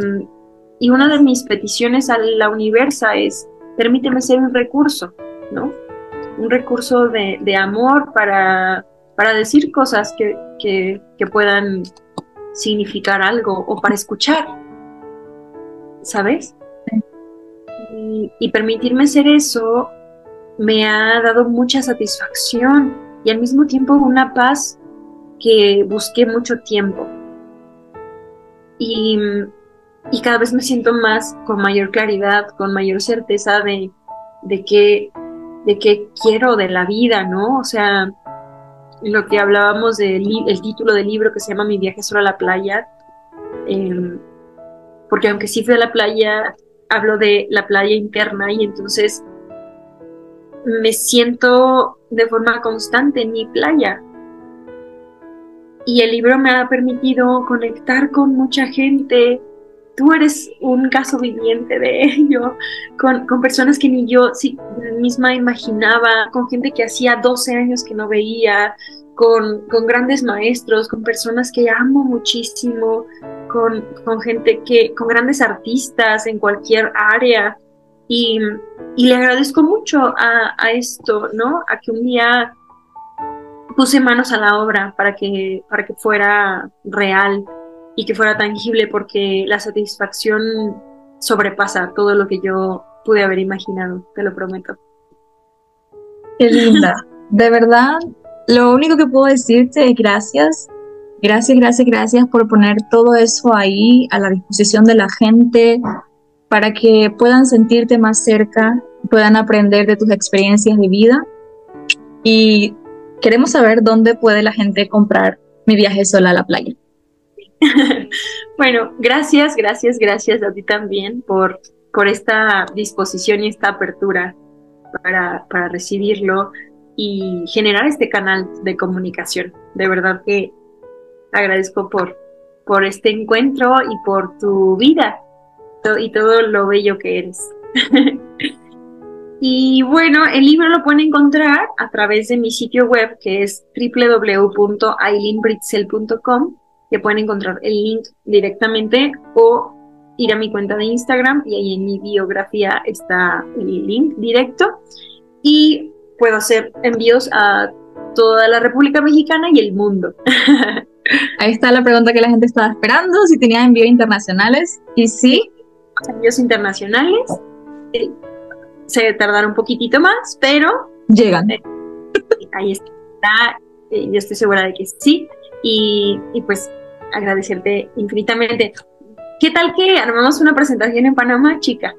y una de mis peticiones a la universa es, permíteme ser un recurso, ¿no? Un recurso de, de amor para, para decir cosas que, que, que puedan significar algo o para escuchar, ¿sabes? Y, y permitirme ser eso me ha dado mucha satisfacción y al mismo tiempo una paz que busqué mucho tiempo. Y, y cada vez me siento más con mayor claridad, con mayor certeza de, de qué de qué quiero de la vida, ¿no? O sea, lo que hablábamos del el título del libro que se llama Mi viaje sola a la playa, eh, porque aunque sí fui a la playa, hablo de la playa interna y entonces me siento de forma constante en mi playa. Y el libro me ha permitido conectar con mucha gente. Tú eres un caso viviente de ello. Con, con personas que ni yo sí, misma imaginaba. Con gente que hacía doce años que no veía. Con, con grandes maestros. Con personas que amo muchísimo. Con, con gente que... Con grandes artistas en cualquier área. Y, y le agradezco mucho a, a esto, ¿no? A que un día... puse manos a la obra para que, para que fuera real y que fuera tangible, porque la satisfacción sobrepasa todo lo que yo pude haber imaginado, te lo prometo. Qué linda. De verdad, lo único que puedo decirte es gracias, gracias, gracias, gracias por poner todo eso ahí a la disposición de la gente para que puedan sentirte más cerca, puedan aprender de tus experiencias de vida y... Queremos saber dónde puede la gente comprar Mi viaje sola a la playa. Bueno, gracias, gracias, gracias a ti también por, por esta disposición y esta apertura para, para recibirlo y generar este canal de comunicación. De verdad que agradezco por, por este encuentro y por tu vida y todo lo bello que eres. Y bueno, el libro lo pueden encontrar a través de mi sitio web que es doble u doble u doble u punto aylin britzel punto com. que pueden encontrar el link directamente o ir a mi cuenta de Instagram y ahí en mi biografía está el link directo. Y puedo hacer envíos a toda la República Mexicana y el mundo. Ahí está la pregunta que la gente estaba esperando, si tenías envíos internacionales. Y sí, envíos internacionales. Eh, se tardaron un poquitito más, pero llegan. Eh, ahí está. Eh, yo estoy segura de que sí. Y, y pues agradecerte infinitamente. ¿Qué tal que armamos una presentación en Panamá, chica?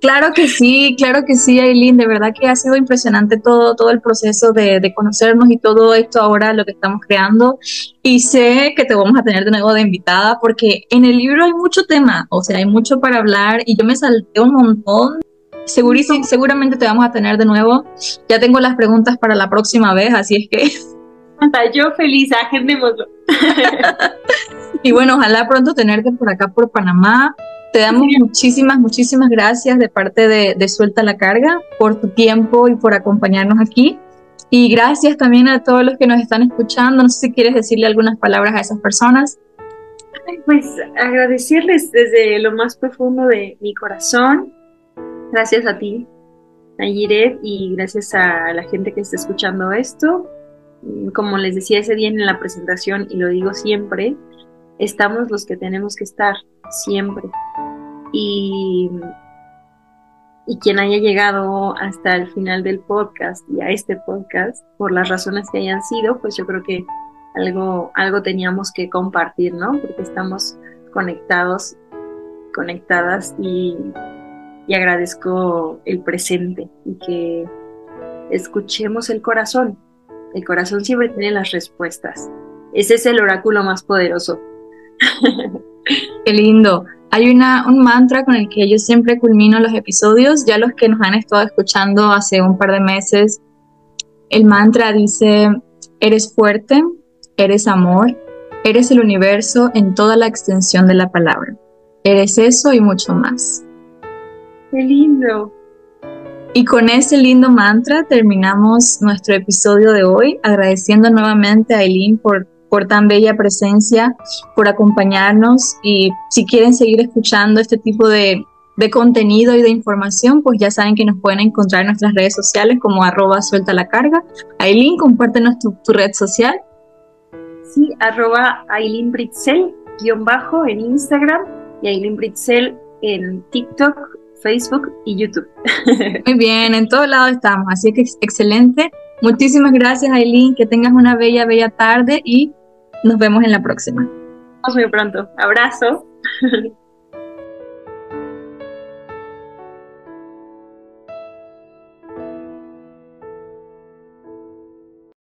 Claro que sí, claro que sí, Aylin. De verdad que ha sido impresionante todo, todo el proceso de, de conocernos y todo esto ahora, lo que estamos creando. Y sé que te vamos a tener de nuevo de invitada porque en el libro hay mucho tema, o sea, hay mucho para hablar y yo me salté un montón. Segurísimo, seguramente te vamos a tener de nuevo. Ya tengo las preguntas para la próxima vez, así es que... yo feliz, agendémoslo. Y bueno, ojalá pronto tenerte por acá, por Panamá. Te damos sí. muchísimas, muchísimas gracias de parte de, de Suelta la Carga por tu tiempo y por acompañarnos aquí. Y gracias también a todos los que nos están escuchando. No sé si quieres decirle algunas palabras a esas personas. Pues agradecerles desde lo más profundo de mi corazón. Gracias a ti, Nayiret, y gracias a la gente que está escuchando esto. Como les decía ese día en la presentación, y lo digo siempre, estamos los que tenemos que estar, siempre. Y, y quien haya llegado hasta el final del podcast y a este podcast, por las razones que hayan sido, pues yo creo que algo, algo teníamos que compartir, ¿no? Porque estamos conectados, conectadas, y, y agradezco el presente y que escuchemos el corazón. El corazón siempre tiene las respuestas. Ese es el oráculo más poderoso. Qué lindo. Hay una, un mantra con el que yo siempre culmino los episodios. Ya los que nos han estado escuchando hace un par de meses, el mantra dice: eres fuerte, eres amor, eres el universo en toda la extensión de la palabra. Eres eso y mucho más. Qué lindo. Y con ese lindo mantra terminamos nuestro episodio de hoy, agradeciendo nuevamente a Aylin por, por tan bella presencia, por acompañarnos, y si quieren seguir escuchando este tipo de, de contenido y de información, pues ya saben que nos pueden encontrar en nuestras redes sociales como arroba suelta la carga. Aylin, compártenos tu, tu red social. Sí, arroba Aylin Britzel, guión bajo en Instagram, y Aylin Britzel en TikTok, Facebook y YouTube. Muy bien, en todos lados estamos, así que excelente. Muchísimas gracias, Aylin, que tengas una bella, bella tarde y nos vemos en la próxima. Nos vemos pronto. Abrazo.